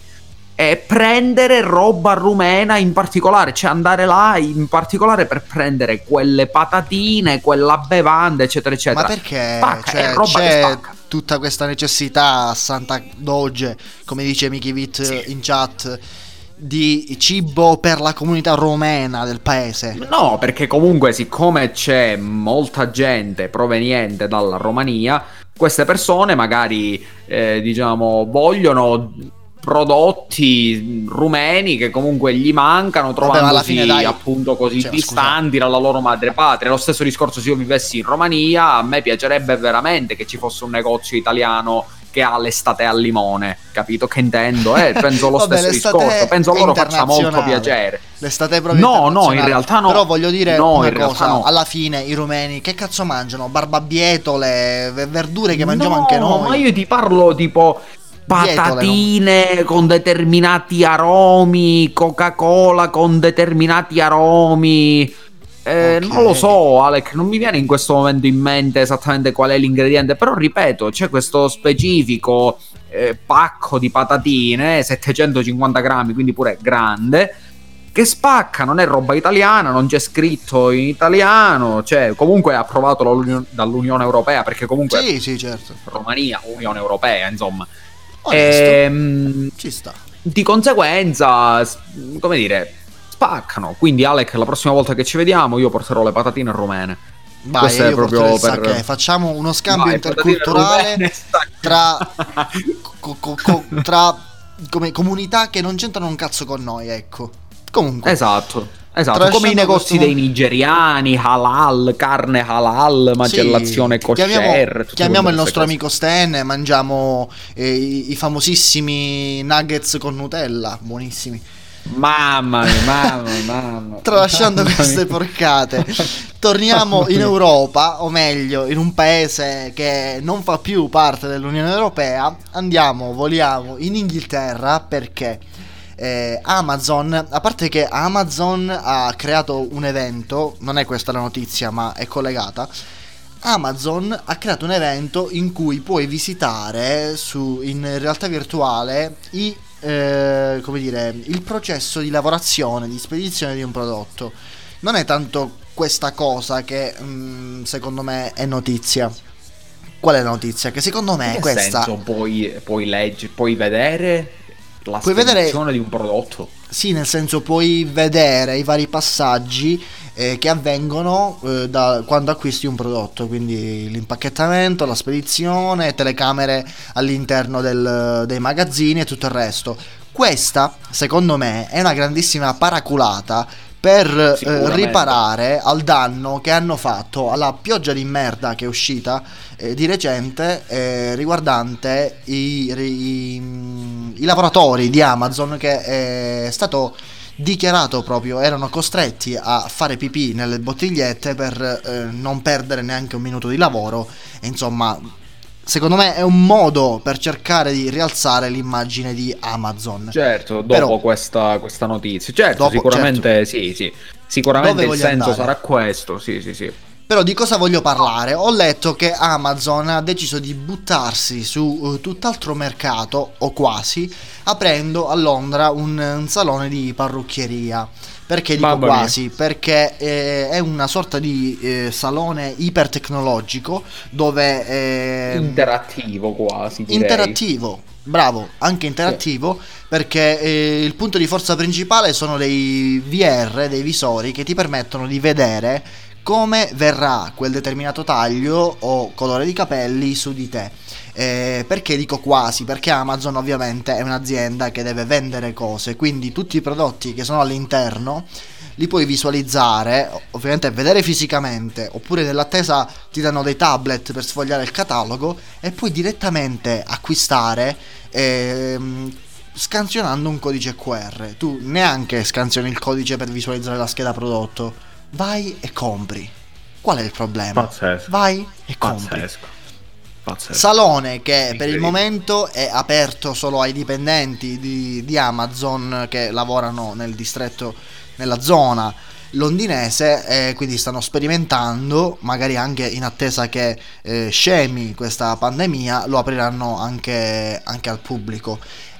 e prendere roba rumena in particolare, cioè andare là in particolare per prendere quelle patatine, quella bevanda, eccetera eccetera. Ma perché spacca, cioè, è roba c'è che spacca. Tutta questa necessità a Santa Doge, come dice Michi Vitt sì. in chat, di cibo per la comunità romena del paese? No, perché comunque siccome c'è molta gente proveniente dalla Romania, queste persone magari eh, diciamo vogliono prodotti rumeni che comunque gli mancano, trovandosi Vabbè, fine, appunto così cioè, distanti dalla loro madrepatria. Lo stesso discorso, se io vivessi in Romania, a me piacerebbe veramente che ci fosse un negozio italiano che ha l'estate al limone, capito che intendo? Eh, penso lo Vabbè, stesso discorso, penso loro faccia molto piacere. L'estate è proprio no, no, in realtà no. Però voglio dire no, una cosa, no. alla fine i rumeni che cazzo mangiano? Barbabietole, verdure che mangiamo no, anche noi. Ma io ti parlo tipo... patatine con determinati aromi, Coca-Cola con determinati aromi, eh, okay. non lo so Alec, non mi viene in questo momento in mente esattamente qual è l'ingrediente, però ripeto, c'è questo specifico eh, pacco di patatine, settecentocinquanta grammi, quindi pure grande, che spacca, non è roba italiana, non c'è scritto in italiano, cioè comunque è approvato dall'Unione Europea, perché comunque sì, sì, certo. Romania, Unione Europea, insomma. E, ci sta. Di conseguenza, come dire, spaccano. Quindi Alec, la prossima volta che ci vediamo io porterò le patatine rumene. Vai, è proprio per... facciamo uno scambio Vai, interculturale tra co- co- co- tra come comunità che non c'entrano un cazzo con noi, ecco. Comunque. Esatto. Esatto, come i negozi questo... dei nigeriani, halal, carne halal, macellazione sì, kosher. Chiamiamo, chiamiamo il nostro cose. amico Stan, mangiamo eh, i, i famosissimi nuggets con Nutella, buonissimi. Mamma mia, mamma mamma. Tralasciando mamma queste mia. porcate, torniamo in Europa, o meglio, in un paese che non fa più parte dell'Unione Europea. Andiamo, voliamo in Inghilterra perché... Eh, Amazon, a parte che Amazon ha creato un evento, non è questa la notizia ma è collegata, Amazon ha creato un evento in cui puoi visitare su, in realtà virtuale i, eh, come dire, il processo di lavorazione, di spedizione di un prodotto. Non è tanto questa cosa che mh, secondo me è notizia. Qual è la notizia? Che secondo me è questa. Senso, puoi, puoi leggere, puoi vedere la puoi spedizione vedere, di un prodotto. Sì, nel senso puoi vedere i vari passaggi eh, che avvengono eh, da quando acquisti un prodotto, quindi l'impacchettamento, la spedizione, telecamere all'interno del, dei magazzini e tutto il resto. Questa, secondo me, è una grandissima paraculata per eh, riparare al danno che hanno fatto alla pioggia di merda che è uscita eh, di recente eh, riguardante i, i, i lavoratori di Amazon, che è stato dichiarato proprio, erano costretti a fare pipì nelle bottigliette per eh, non perdere neanche un minuto di lavoro. E insomma, secondo me è un modo per cercare di rialzare l'immagine di Amazon. Certo, dopo Però, questa, questa notizia. Certo, dopo, sicuramente certo. sì, sì. Sicuramente il senso andare? sarà questo, sì, sì, sì. Però di cosa voglio parlare? Ho letto che Amazon ha deciso di buttarsi su uh, tutt'altro mercato, o quasi, aprendo a Londra un, un salone di parrucchieria. Perché dico Mamma quasi? Mia. Perché eh, è una sorta di eh, salone ipertecnologico dove... Eh, interattivo quasi, direi. Interattivo, bravo, anche interattivo, sì. Perché eh, il punto di forza principale sono dei V R, dei visori, che ti permettono di vedere come verrà quel determinato taglio o colore di capelli su di te. Eh, perché dico quasi? Perché Amazon ovviamente è un'azienda che deve vendere cose, quindi tutti i prodotti che sono all'interno li puoi visualizzare, ovviamente vedere fisicamente, oppure nell'attesa ti danno dei tablet per sfogliare il catalogo e puoi direttamente acquistare ehm, scansionando un codice Q R. Tu neanche scansioni il codice per visualizzare la scheda prodotto, vai e compri. Qual è il problema? Pazzesco. Vai e compri. Pazzesco. Salone che per il momento è aperto solo ai dipendenti di, di Amazon che lavorano nel distretto, nella zona londinese, eh, quindi stanno sperimentando, magari anche in attesa che eh, scemi questa pandemia, lo apriranno anche, anche al pubblico.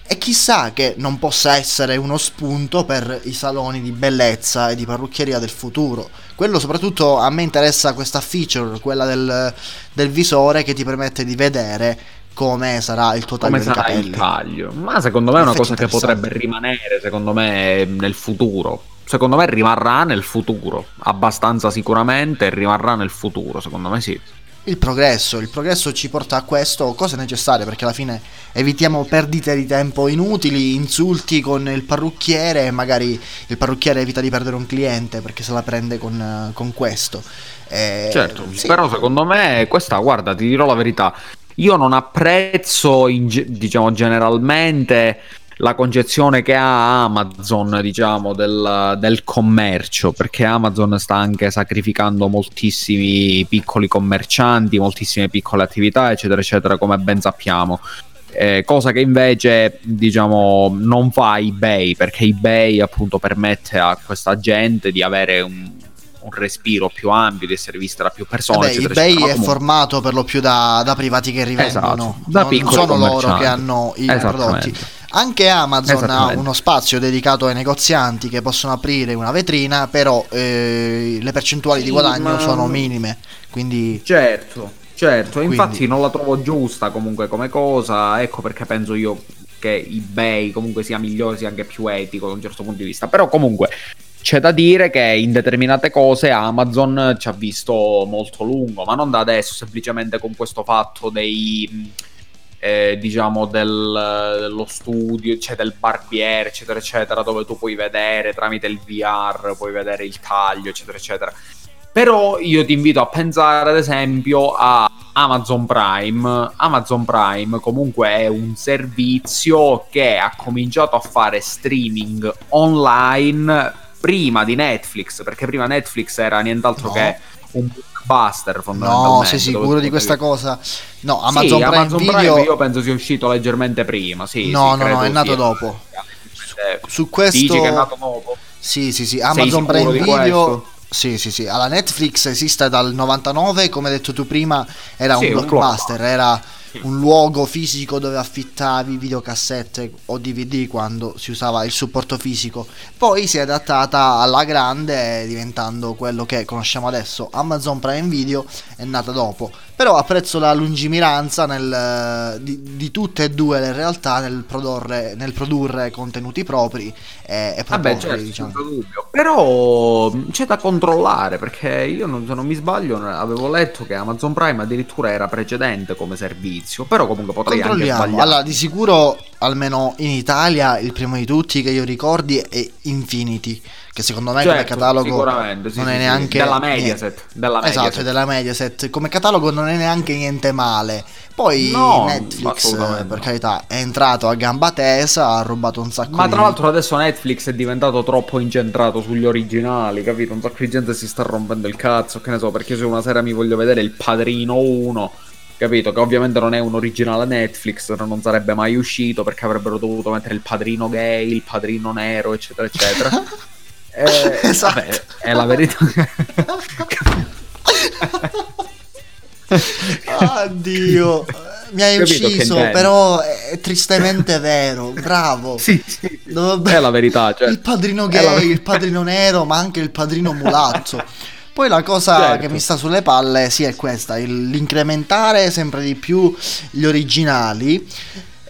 E chissà che non possa essere uno spunto per i saloni di bellezza e di parrucchieria del futuro. Quello soprattutto a me interessa, questa feature, quella del, del visore che ti permette di vedere come sarà il tuo taglio di capelli. Come sarà il taglio. Ma secondo me è una cosa che potrebbe rimanere, secondo me, nel futuro. Secondo me rimarrà nel futuro, abbastanza sicuramente rimarrà nel futuro, secondo me sì. il progresso. Il progresso ci porta a questo, cose necessarie, perché alla fine evitiamo perdite di tempo inutili, insulti con il parrucchiere, magari il parrucchiere evita di perdere un cliente perché se la prende con, con questo. Eh, certo, sì. Però secondo me questa, guarda, ti dirò la verità, io non apprezzo in, diciamo generalmente la concezione che ha Amazon, diciamo, del, del commercio, perché Amazon sta anche sacrificando moltissimi piccoli commercianti, moltissime piccole attività, eccetera eccetera, come ben sappiamo. Eh, cosa che invece, diciamo, non fa eBay, perché eBay appunto permette a questa gente di avere un un respiro più ampio, di essere vista da più persone. Vabbè, eccetera, eBay eccetera. È formato per lo più da, da privati che rivendono, esatto, da non piccoli sono loro che hanno i prodotti. Anche Amazon ha uno spazio dedicato ai negozianti che possono aprire una vetrina, però eh, le percentuali sì, di guadagno ma... sono minime, quindi certo, certo, quindi... infatti non la trovo giusta comunque come cosa, ecco perché penso io che eBay comunque sia migliore, sia anche più etico da un certo punto di vista, però comunque c'è da dire che in determinate cose Amazon ci ha visto molto lungo, ma non da adesso, semplicemente con questo fatto dei eh, diciamo del, dello studio, cioè del barbiere, eccetera eccetera, dove tu puoi vedere tramite il V R, puoi vedere il taglio, eccetera eccetera. Però io ti invito a pensare ad esempio a Amazon Prime. Amazon Prime comunque è un servizio che ha cominciato a fare streaming online prima di Netflix, perché prima Netflix era nient'altro no. che un blockbuster fondamentalmente. No, sei sicuro di questa cosa? No, Amazon, sì, Prime, Amazon Prime Video io penso sia uscito leggermente prima. Sì, no, sì, no, no, è nato dopo. Su, su questo dici che è nato dopo? Sì, sì, sì, Amazon Prime Video. Sì, sì, sì, alla Netflix esiste dal novantanove, come hai detto tu prima, era sì, un blockbuster, un era un luogo fisico dove affittavi videocassette o D V D quando si usava il supporto fisico. Poi si è adattata alla grande diventando quello che conosciamo adesso. Amazon Prime Video è nata dopo, però apprezzo la lungimiranza nel, di, di tutte e due le realtà nel produrre, nel produrre contenuti propri e, e proporre, vabbè, certo, diciamo. Però c'è da controllare, perché io non, se non mi sbaglio avevo letto che Amazon Prime addirittura era precedente come servizio, però comunque potrei anche sbagliare. Allora, di sicuro, almeno in Italia, il primo di tutti che io ricordi è Infinity, che secondo me, certo, come catalogo non sì, è sì, neanche della Mediaset, della Mediaset. Esatto, è della Mediaset, come catalogo non è neanche niente male. Poi no, Netflix, per carità, è entrato a gamba tesa, ha rubato un sacco. Ma tra l'altro adesso Netflix è diventato troppo incentrato sugli originali, capito? Un sacco di gente si sta rompendo il cazzo, che ne so, perché se una sera mi voglio vedere Il Padrino uno, capito, che ovviamente non è un originale Netflix, non sarebbe mai uscito perché avrebbero dovuto mettere il padrino gay, il padrino nero, eccetera eccetera. eh, esatto, vabbè, è la verità. Addio, mi hai capito, ucciso, però è tristemente vero, bravo. Sì, sì, Dov- è la verità, cioè. Il padrino gay, il padrino nero, ma anche il padrino mulatto. Poi la cosa certo. che mi sta sulle palle sì è questa, il, l'incrementare sempre di più gli originali,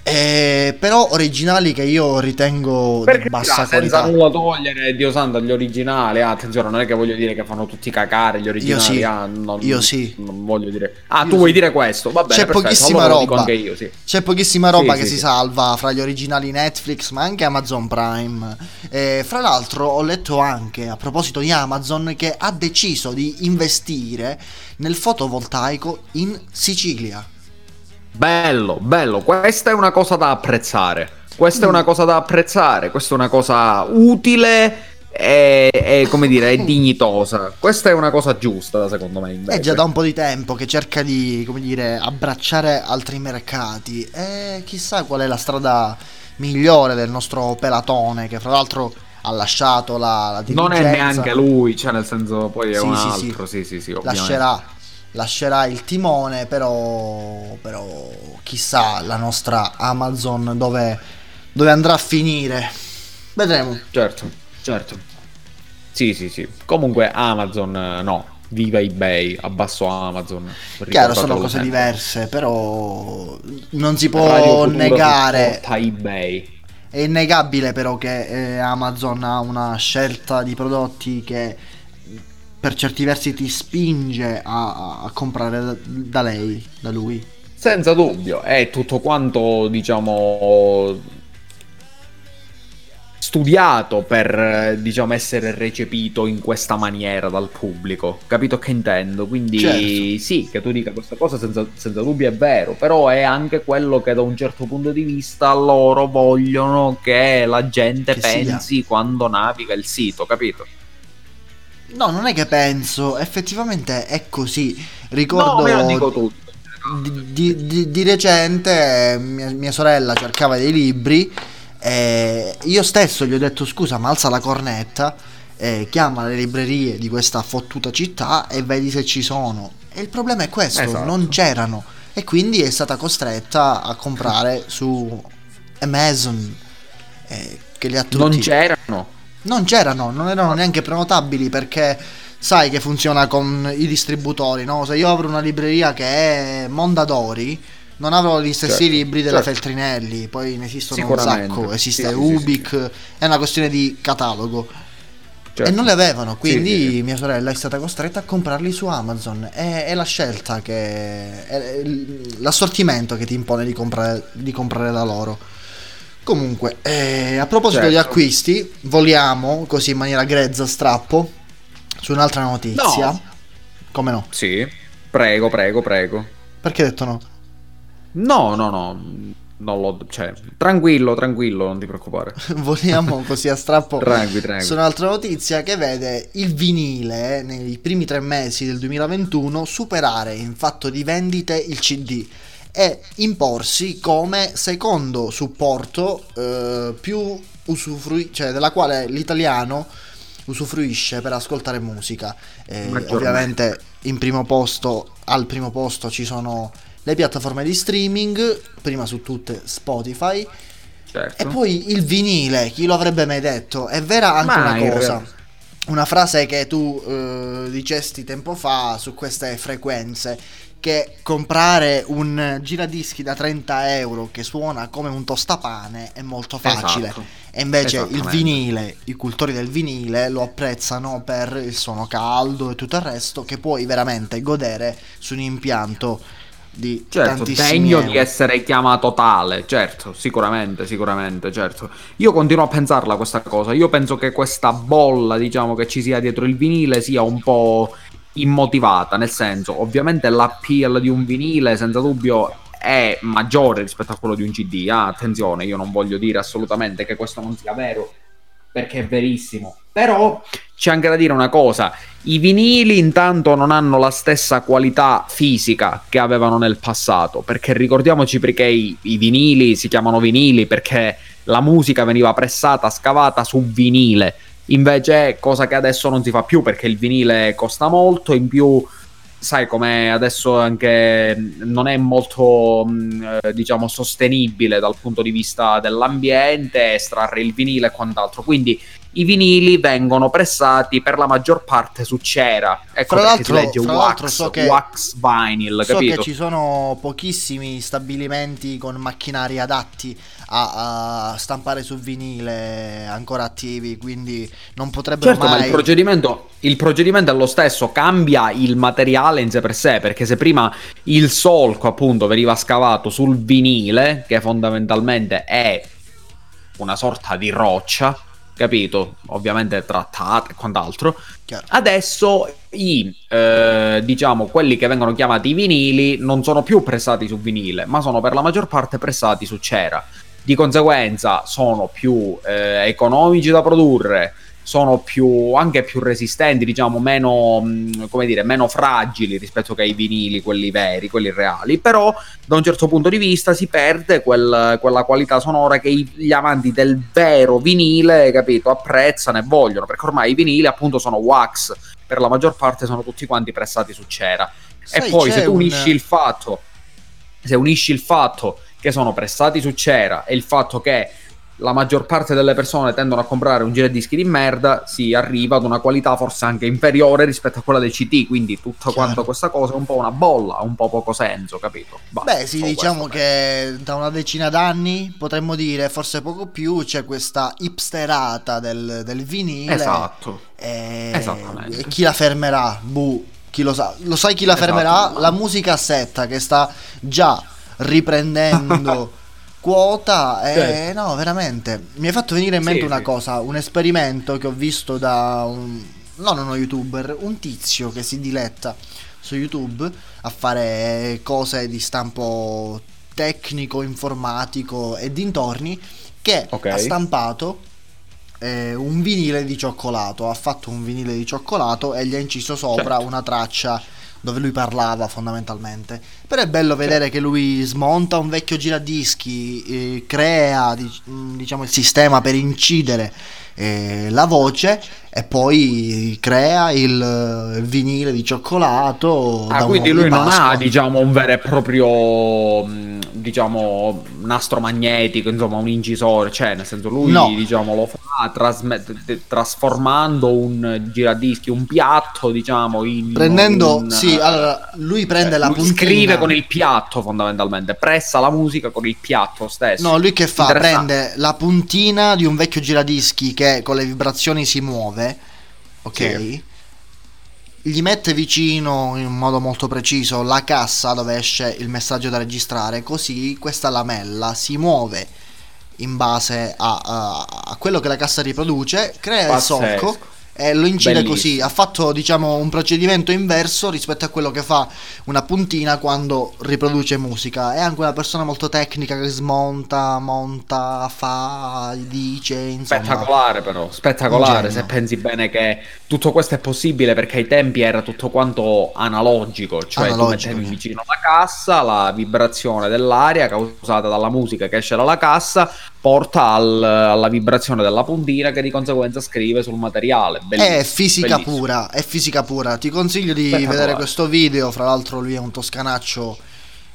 eh, però originali che io ritengo perché di bassa là, qualità. Senza nulla togliere, Dio santo, gli originali, ah, attenzione, non è che voglio dire che fanno tutti cacare gli originali. Io sì, ah, non, io sì. Non voglio dire. Ah, io tu sì. vuoi dire questo? Va bene, c'è perfetto, pochissima allora roba. Lo dico anche io, sì. C'è pochissima roba sì, che sì, si sì. salva fra gli originali Netflix, ma anche Amazon Prime. Eh, fra l'altro ho letto anche, a proposito di Amazon, che ha deciso di investire nel fotovoltaico in Sicilia. Bello, bello, questa è una cosa da apprezzare, questa è una cosa da apprezzare, questa è una cosa utile e, e come dire, è dignitosa, questa è una cosa giusta secondo me invece. È già da un po' di tempo che cerca di, come dire, abbracciare altri mercati e chissà qual è la strada migliore del nostro Pelatone, che fra l'altro ha lasciato la, la dirigenza. Non è neanche lui, cioè nel senso poi è sì, un altro, sì sì, sì, sì, sì ovviamente. Lascerà. Lascerà il timone, però, però chissà la nostra Amazon dove, dove andrà a finire. Vedremo. Certo, certo. Sì, sì, sì. Comunque Amazon no. Viva eBay, abbasso Amazon. Chiaro, sono cose sempre diverse, però non si può negare. eBay. È innegabile però che eh, Amazon ha una scelta di prodotti che... per certi versi ti spinge a, a comprare da, da lei, da lui. Senza dubbio, è tutto quanto, diciamo, studiato per, diciamo, essere recepito in questa maniera dal pubblico, capito che intendo? Quindi certo, sì, che tu dica questa cosa senza, senza dubbio è vero, però è anche quello che da un certo punto di vista loro vogliono che la gente che pensi sia quando naviga il sito, capito? No, non è che penso, effettivamente è così. Ricordo, no, me lo dico tutto. Di, di, di, di recente mia, mia sorella cercava dei libri e io stesso gli ho detto: scusa, ma alza la cornetta, eh, chiama le librerie di questa fottuta città e vedi se ci sono. E il problema è questo, esatto, non c'erano, e quindi è stata costretta a comprare su Amazon, eh, che li ha tutti. Non c'erano, non c'erano, non erano neanche prenotabili, perché sai che funziona con i distributori, no? Se io apro una libreria che è Mondadori, non avrò gli stessi, certo, libri della, certo, Feltrinelli. Poi ne esistono un sacco, esiste, sì, Ubik, sì, sì, sì. È una questione di catalogo, certo. E non le avevano, quindi sì, sì, sì. Mia sorella è stata costretta a comprarli su Amazon. È, è la scelta che è l'assortimento che ti impone di comprare, di comprare da loro. Comunque, eh, a proposito, certo, di acquisti, voliamo così in maniera grezza, strappo, su un'altra notizia. No. Come no? Sì, prego, prego, prego. Perché hai detto no? No, no, no, non lo, cioè, tranquillo, tranquillo, non ti preoccupare. Voliamo così a strappo tranqui, tranqui. Su un'altra notizia che vede il vinile nei primi tre mesi del duemilaventuno superare in fatto di vendite il C D e imporsi come secondo supporto eh, più usufrui, cioè della quale l'italiano usufruisce per ascoltare musica. Eh, ovviamente in primo posto, al primo posto ci sono le piattaforme di streaming, prima su tutte Spotify, certo, e poi il vinile, chi lo avrebbe mai detto? È vera anche Ma una cosa, vero. Una frase che tu eh, dicesti tempo fa su queste frequenze, che comprare un giradischi da trenta euro che suona come un tostapane è molto facile, esatto, e invece il vinile, i cultori del vinile lo apprezzano per il suono caldo e tutto il resto, che puoi veramente godere su un impianto di, certo, degno euro di essere chiamato tale, certo, sicuramente, sicuramente, certo. Io continuo a pensarla questa cosa, io penso che questa bolla, diciamo, che ci sia dietro il vinile sia un po' immotivata, nel senso, ovviamente l'appeal di un vinile senza dubbio è maggiore rispetto a quello di un C D, ah, attenzione, io non voglio dire assolutamente che questo non sia vero, perché è verissimo, però c'è anche da dire una cosa: i vinili intanto non hanno la stessa qualità fisica che avevano nel passato, perché ricordiamoci perché i, i vinili si chiamano vinili, perché la musica veniva pressata, scavata su vinile, invece cosa che adesso non si fa più, perché il vinile costa molto, in più sai com'è adesso, anche non è molto, diciamo, sostenibile dal punto di vista dell'ambiente estrarre il vinile e quant'altro, quindi i vinili vengono pressati per la maggior parte su cera, ecco fra perché si legge wax, so che, wax vinyl, so capito? Che ci sono pochissimi stabilimenti con macchinari adatti a, a stampare su vinile ancora attivi, quindi non potrebbero, certo, mai... Certo, ma il procedimento, il procedimento è lo stesso, cambia il materiale in sé per sé, perché se prima il solco appunto veniva scavato sul vinile, che fondamentalmente è una sorta di roccia, capito? Ovviamente trattate e quant'altro. Chiaro. Adesso i eh, diciamo quelli che vengono chiamati vinili non sono più pressati su vinile, ma sono per la maggior parte pressati su cera. Di conseguenza sono più eh, economici da produrre, sono più, anche più resistenti, diciamo meno, come dire, meno fragili rispetto che ai vinili, quelli veri, quelli reali, però da un certo punto di vista si perde quel, quella qualità sonora che gli amanti del vero vinile, capito, apprezzano e vogliono, perché ormai i vinili appunto sono wax, per la maggior parte sono tutti quanti pressati su cera. Sai, e poi se tu un... unisci il fatto, se unisci il fatto che sono pressati su cera e il fatto che la maggior parte delle persone tendono a comprare un giradischi di merda, si arriva ad una qualità forse anche inferiore rispetto a quella del C T, quindi tutto quanto questa cosa è un po' una bolla, un po' poco senso, capito? Bah, beh sì, diciamo che da una decina d'anni, potremmo dire forse poco più, c'è questa hipsterata del, del vinile. Esatto. E... esattamente. E chi la fermerà? Buh, chi lo sa? Lo sai chi la fermerà? La musicassetta, che sta già riprendendo... quota e eh, no, veramente mi hai fatto venire in mente sì, una sì. cosa, un esperimento che ho visto da un, non uno youtuber, un tizio che si diletta su YouTube a fare cose di stampo tecnico, informatico e dintorni, che okay. ha stampato eh, un vinile di cioccolato, ha fatto un vinile di cioccolato e gli ha inciso sopra certo. una traccia dove lui parlava fondamentalmente, però è bello vedere che lui smonta un vecchio giradischi, eh, crea dic- diciamo il sistema per incidere eh, la voce e poi crea il vinile di cioccolato. Ah, da quindi lui non ha diciamo un vero e proprio diciamo nastro magnetico, insomma un incisore, cioè nel senso lui no. diciamo lo fa trasme- trasformando un giradischi, un piatto diciamo in prendendo un, sì, allora lui prende cioè, la lui puntina, scrive con il piatto fondamentalmente, pressa la musica con il piatto stesso. No, lui che fa? Prende la puntina di un vecchio giradischi che con le vibrazioni si muove, ok? Sì. Gli mette vicino in modo molto preciso la cassa dove esce il messaggio da registrare, così questa lamella si muove in base a, a, a quello che la cassa riproduce, crea Pazzesco. il solco e lo incide. Bellissimo. Così ha fatto diciamo un procedimento inverso rispetto a quello che fa una puntina quando riproduce musica. È anche una persona molto tecnica che smonta, monta, fa, dice, insomma spettacolare, però spettacolare se pensi bene che tutto questo è possibile perché ai tempi era tutto quanto analogico, cioè analogico, tu mettevi vicino alla cassa la vibrazione dell'aria causata dalla musica che esce dalla cassa porta al, alla vibrazione della puntina che di conseguenza scrive sul materiale. Bellissimo, è fisica bellissimo. pura, è fisica pura. Ti consiglio di vedere questo video, fra l'altro lui è un toscanaccio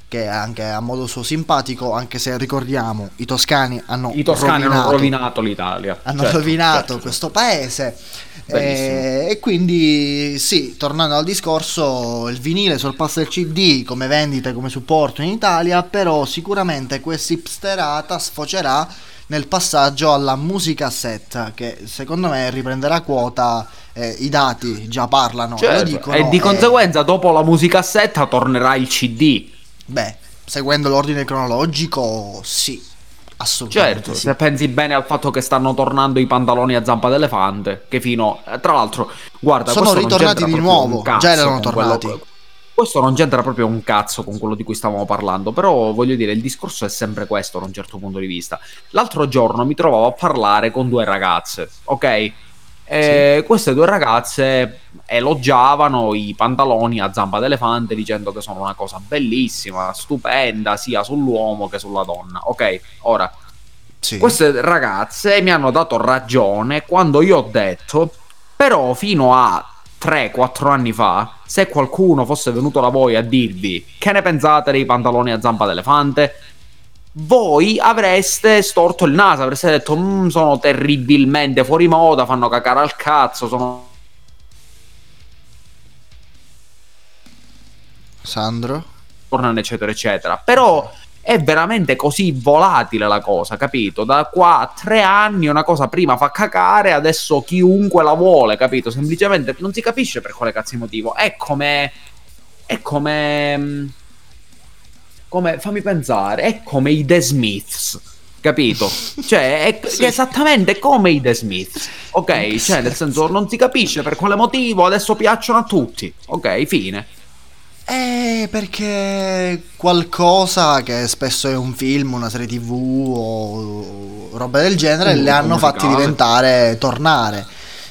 che è anche a modo suo simpatico, anche se ricordiamo i toscani hanno i toscani rovinato, hanno rovinato l'Italia, hanno certo, rovinato certo. questo paese. E, e quindi sì, tornando al discorso, il vinile sorpassa il C D come vendita e come supporto in Italia, però sicuramente questa hipsterata sfocerà nel passaggio alla musicassetta, che secondo me riprenderà quota. Eh, i dati già parlano, certo. lo dicono, e di conseguenza e... dopo la musicassetta tornerà il C D. Beh, seguendo l'ordine cronologico sì, assolutamente certo, sì. Se pensi bene al fatto che stanno tornando i pantaloni a zampa d'elefante, che fino tra l'altro guarda sono ritornati di nuovo, già erano tornati quello, questo non c'entra proprio un cazzo con quello di cui stavamo parlando, però voglio dire il discorso è sempre questo da un certo punto di vista. L'altro giorno mi trovavo a parlare con due ragazze, ok? E sì. queste due ragazze elogiavano i pantaloni a zampa d'elefante dicendo che sono una cosa bellissima, stupenda, sia sull'uomo che sulla donna. Ok, ora, sì. queste ragazze mi hanno dato ragione quando io ho detto, però fino a tre quattro anni fa, se qualcuno fosse venuto da voi a dirvi che ne pensate dei pantaloni a zampa d'elefante, voi avreste storto il naso, avreste detto mmm, sono terribilmente fuori moda, fanno cacare al cazzo, sono... Sandro? Tornano eccetera eccetera. Però è veramente così volatile la cosa, capito? Da qua a tre anni una cosa prima fa cacare, adesso chiunque la vuole, capito? Semplicemente non si capisce per quale cazzo motivo. È come... è come... come, fammi pensare, è come i The Smiths, capito? Cioè, è sì. esattamente come i The Smiths, ok? Cioè, nel senso, non si capisce per quale motivo adesso piacciono a tutti, ok? Fine. Eh, perché qualcosa che spesso è un film, una serie tv o roba del genere, uh, le hanno fatti diventare, tornare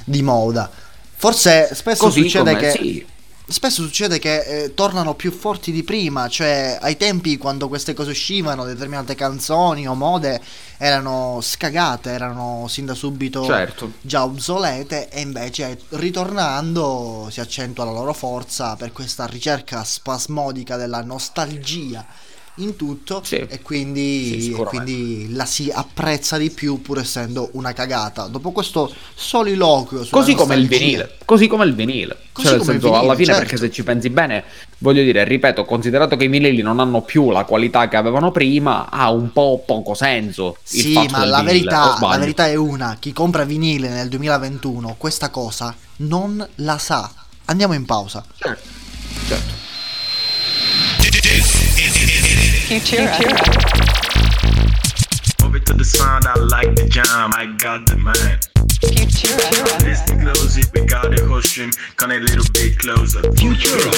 di moda. Forse spesso Così succede come, che... Sì. Spesso succede che eh, tornano più forti di prima, cioè ai tempi quando queste cose uscivano, determinate canzoni o mode erano scagate, erano sin da subito certo. già obsolete, e invece ritornando si accentua la loro forza per questa ricerca spasmodica della nostalgia in tutto, sì. e, quindi, sì, e quindi la si apprezza di più pur essendo una cagata. Dopo questo soliloquio sulla così come il vinile, così come il vinile, così cioè nel senso vinile, alla fine, certo. Perché se ci pensi bene, voglio dire, ripeto, considerato che i vinili non hanno più la qualità che avevano prima, ha un po' poco senso il sì, fatto ma del la vinile, verità, la verità è una: chi compra vinile nel duemilaventuno questa cosa non la sa. Andiamo in pausa. Certo, certo. Futura. Move it to the sound, I like the jam, I got the man. Futura. Listen closely, we got a whole stream, come a little bit closer. Futura.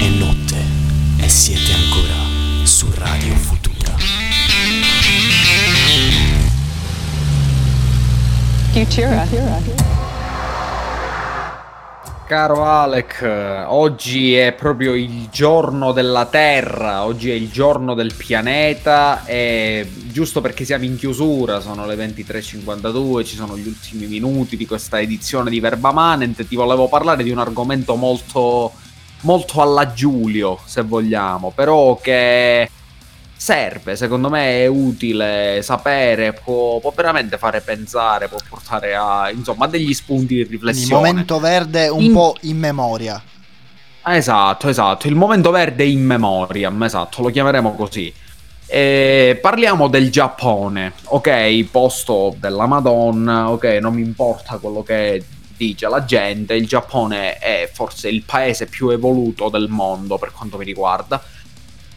È notte e siete ancora su Radio Futura. Futura. Caro Alec, oggi è proprio il giorno della Terra, oggi è il giorno del pianeta e giusto perché siamo in chiusura, sono le ventitré e cinquantadue, ci sono gli ultimi minuti di questa edizione di Verba Manent, ti volevo parlare di un argomento molto, molto alla Giulio, se vogliamo, però che... serve, secondo me è utile sapere, può, può veramente fare pensare, può portare a insomma degli spunti di riflessione. Il momento verde un in... po' in memoria. Esatto, esatto, il momento verde in memoria, esatto, lo chiameremo così. E parliamo del Giappone, ok, posto della Madonna, ok, non mi importa quello che dice la gente, il Giappone è forse il paese più evoluto del mondo per quanto mi riguarda.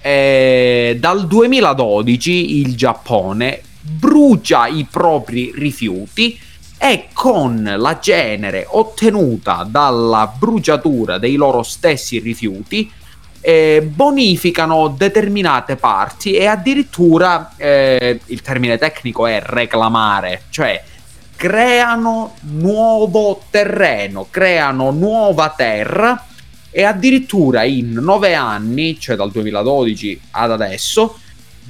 Eh, dal duemiladodici il Giappone brucia i propri rifiuti e con la cenere ottenuta dalla bruciatura dei loro stessi rifiuti eh, bonificano determinate parti e addirittura eh, il termine tecnico è reclamare, cioè creano nuovo terreno, creano nuova terra. E addirittura in nove anni, cioè dal duemiladodici ad adesso,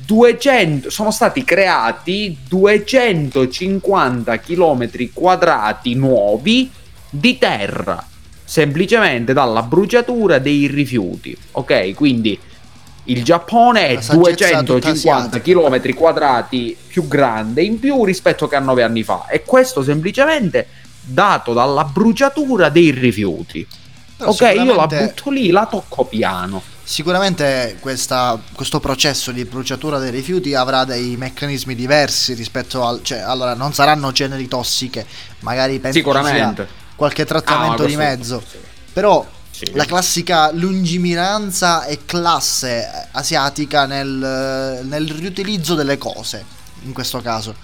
duecento sono stati creati duecentocinquanta chilometri quadrati nuovi di terra, semplicemente dalla bruciatura dei rifiuti. Ok, quindi il Giappone è duecentocinquanta chilometri quadrati più grande in più rispetto che a nove anni fa, e questo semplicemente dato dalla bruciatura dei rifiuti. Però ok, io la butto lì, la tocco piano. Sicuramente questa, questo processo di bruciatura dei rifiuti avrà dei meccanismi diversi rispetto al... Cioè, allora, non saranno ceneri tossiche, magari penso sicuramente ci sia qualche trattamento ah, di mezzo. Sì. Però sì. La classica lungimiranza e classe asiatica nel, nel riutilizzo delle cose, in questo caso.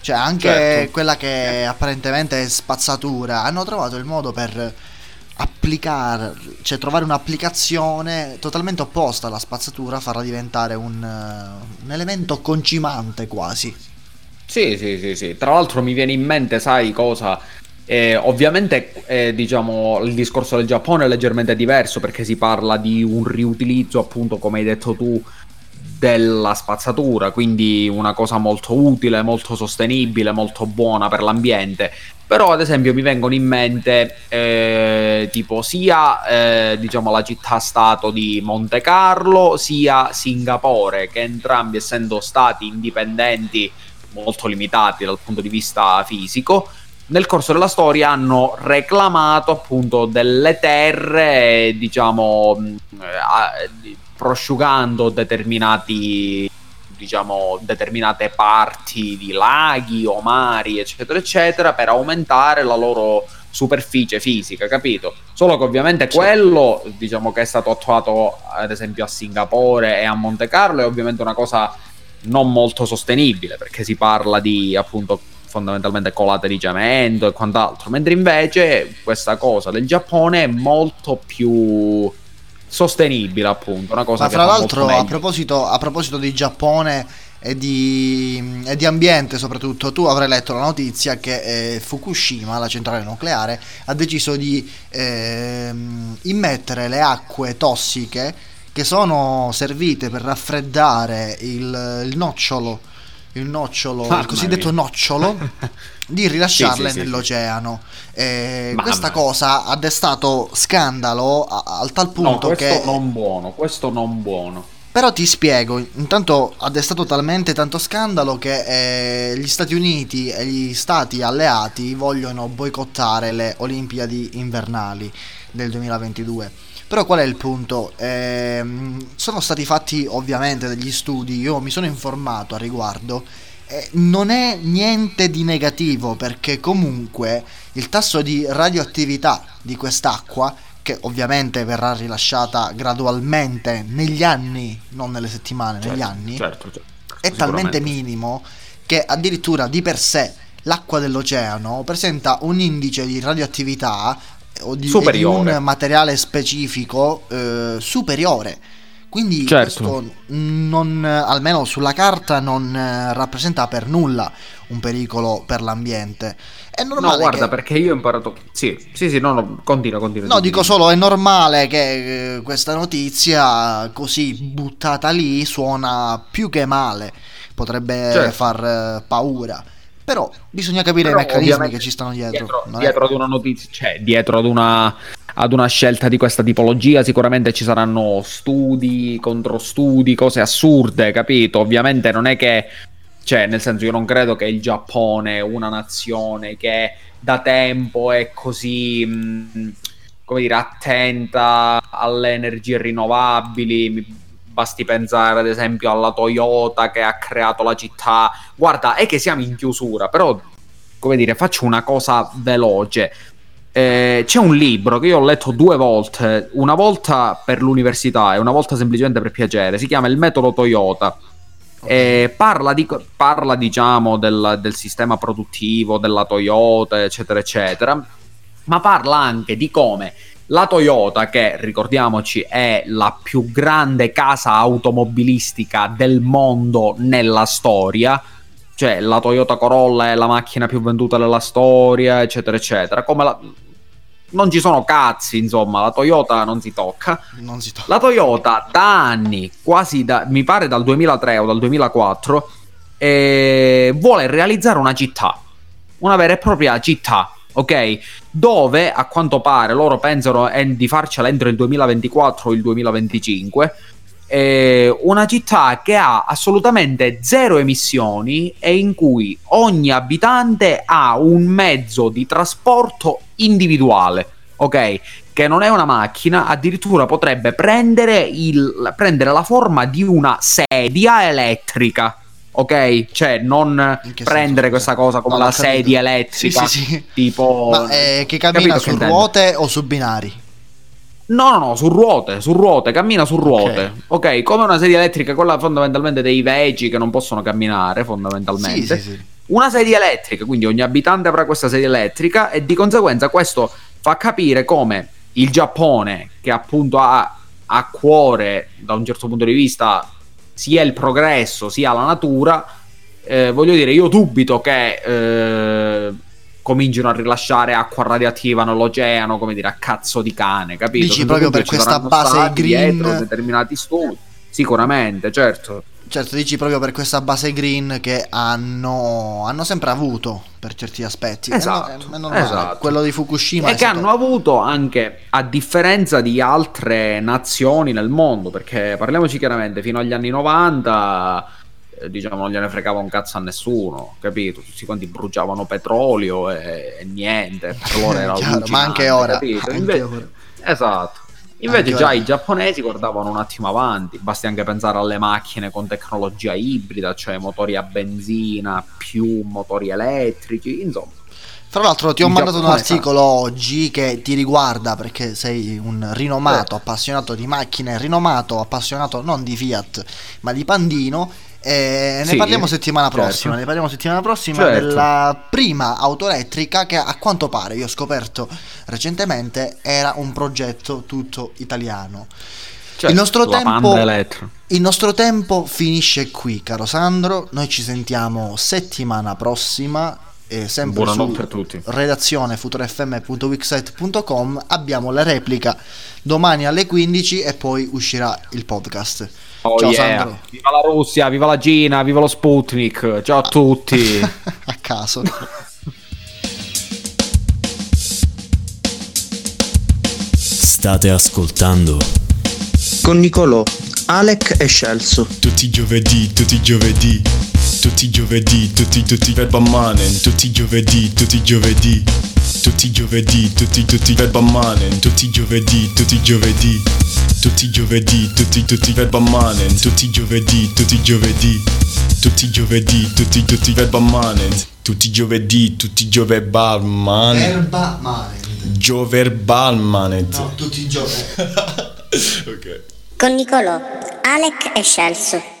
Cioè, anche certo. Quella che apparentemente è spazzatura, hanno trovato il modo per... applicare, cioè trovare un'applicazione totalmente opposta alla spazzatura, farla diventare un, un elemento concimante quasi. Sì, sì, sì, sì. Tra l'altro mi viene in mente, sai cosa? Eh, ovviamente eh, diciamo il discorso del Giappone è leggermente diverso perché si parla di un riutilizzo, appunto, come hai detto tu, della spazzatura, quindi una cosa molto utile, molto sostenibile, molto buona per l'ambiente. Però ad esempio mi vengono in mente eh, tipo sia eh, diciamo la città-stato di Monte Carlo sia Singapore, che entrambi essendo stati indipendenti molto limitati dal punto di vista fisico, nel corso della storia hanno reclamato appunto delle terre diciamo eh, prosciugando determinati diciamo determinate parti di laghi o mari eccetera eccetera per aumentare la loro superficie fisica, capito? Solo che ovviamente quello diciamo che è stato attuato ad esempio a Singapore e a Monte Carlo è ovviamente una cosa non molto sostenibile perché si parla di appunto fondamentalmente colate di cemento e quant'altro, mentre invece questa cosa del Giappone è molto più sostenibile, appunto, una cosa. Ma che fra l'altro a proposito, a proposito di Giappone e di, e di ambiente soprattutto, tu avrai letto la notizia che eh, Fukushima, la centrale nucleare, ha deciso di eh, immettere le acque tossiche che sono servite per raffreddare il, il nocciolo il nocciolo, ah, il cosiddetto nocciolo, di rilasciarle sì, sì, nell'oceano. Eh, questa cosa ha destato scandalo a, al tal punto no, questo che... Questo non buono, questo non buono. Però ti spiego, intanto ha destato talmente tanto scandalo che eh, gli Stati Uniti e gli stati alleati vogliono boicottare le Olimpiadi invernali del duemilaventidue. Però qual è il punto? Eh, sono stati fatti ovviamente degli studi, io mi sono informato a riguardo, eh, non è niente di negativo, perché comunque il tasso di radioattività di quest'acqua, che ovviamente verrà rilasciata gradualmente negli anni, non nelle settimane, certo, negli anni, certo, certo, è talmente minimo che addirittura di per sé l'acqua dell'oceano presenta un indice di radioattività o di, di un materiale specifico eh, superiore. Quindi certo, questo non, almeno sulla carta, non eh, rappresenta per nulla un pericolo per l'ambiente. È normale. No, guarda, che... perché io ho imparato. Sì, sì, sì, no, no, continua, continua. No, dico solo, è normale che eh, questa notizia così buttata lì suona più che male, potrebbe certo. far eh, paura. Però bisogna capire Però i meccanismi che ci stanno dietro. Dietro, non dietro è... ad una notizia, cioè dietro ad una, ad una scelta di questa tipologia, sicuramente ci saranno studi, controstudi, cose assurde, capito? Ovviamente non è che, cioè, nel senso, io non credo che il Giappone, una nazione che da tempo è così, mh, come dire, attenta alle energie rinnovabili. Mi... Basti pensare ad esempio alla Toyota che ha creato la città. Guarda, è che siamo in chiusura, però, come dire, faccio una cosa veloce. Eh, c'è un libro che io ho letto due volte, una volta per l'università e una volta semplicemente per piacere, si chiama Il metodo Toyota. Eh, parla, di, parla diciamo del, del sistema produttivo della Toyota, eccetera, eccetera, ma parla anche di come... La Toyota, che ricordiamoci è la più grande casa automobilistica del mondo nella storia, cioè la Toyota Corolla è la macchina più venduta della storia, eccetera, eccetera. Come la... Non ci sono cazzi, insomma, la Toyota non si tocca. Non si tocca. La Toyota da anni, quasi da, mi pare dal duemilatré o dal duemilaquattro, eh, vuole realizzare una città, una vera e propria città. Ok, dove a quanto pare loro pensano di farcela entro il duemilaventiquattro o il duemilaventicinque, eh, una città che ha assolutamente zero emissioni e in cui ogni abitante ha un mezzo di trasporto individuale, ok, che non è una macchina, addirittura potrebbe prendere, il, prendere la forma di una sedia elettrica. Ok, cioè non prendere questa cosa come no, la sedia elettrica, sì, sì, sì. tipo Ma, eh, che cammina capito, su che ruote intendo? O su binari? No, no, no, su ruote, su ruote, cammina su ruote. Okay. Ok, come una sedia elettrica, quella fondamentalmente dei vecchi che non possono camminare, fondamentalmente. Sì, sì, sì. Una sedia elettrica, quindi ogni abitante avrà questa sedia elettrica e di conseguenza questo fa capire come il Giappone, che appunto ha a cuore da un certo punto di vista sia il progresso, sia la natura, eh, voglio dire, io dubito che eh, comincino a rilasciare acqua radioattiva nell'oceano, come dire, a cazzo di cane, capito? Dici proprio per questa base green... Dietro determinati studi, sicuramente, certo. Certo, dici proprio per questa base green che hanno, hanno sempre avuto, per certi aspetti. Esatto, eh, non, eh, non esatto. Quello di Fukushima. E che stato... hanno avuto anche, a differenza di altre nazioni nel mondo, perché parliamoci chiaramente, fino agli anni novanta, eh, diciamo, non gliene fregava un cazzo a nessuno, capito? Tutti quanti bruciavano petrolio e, e niente, l'ora era chiaro, ma anche ora. Capito? Invece, anche ora. Esatto. Invece già i giapponesi guardavano un attimo avanti, basti anche pensare alle macchine con tecnologia ibrida, cioè motori a benzina più motori elettrici, insomma. Tra l'altro ti ho mandato Giappone, un articolo oggi che ti riguarda perché sei un rinomato eh. appassionato di macchine, rinomato appassionato non di Fiat ma di Pandino. E ne, sì, parliamo settimana prossima, certo. ne parliamo settimana prossima certo. della prima auto elettrica che a quanto pare, io ho scoperto recentemente, era un progetto tutto italiano. Cioè, il, nostro tempo, il nostro tempo finisce qui, caro Sandro, noi ci sentiamo settimana prossima e sempre buonanotte su a tutti. Redazione futurafm punto wixsite punto com abbiamo la replica domani alle quindici e poi uscirà il podcast. Oh, ciao, yeah. Sandro. Viva la Russia, viva la Cina, viva lo Sputnik. Ciao a ah. tutti. A caso. State ascoltando con Nicolò, Alec e Scelso. Tutti i giovedì, tutti i giovedì, tutti i giovedì, tutti tutti Verba Manent, tutti i giovedì, tutti i giovedì, tutti i giovedì, tutti tutti Verba Manent, tutti i giovedì, tutti i giovedì, tutti i giovedì, tutti tutti Verba Manent, tutti i giovedì, tutti i giovedì, tutti i giovedì, tutti tutti Verba Manent, tutti i giovedì, tutti i Verba Manent. Verba Manent. Gioverba Manent. No, tutti i giovedì. Ok. Con Nicolò, Alec e Scelso.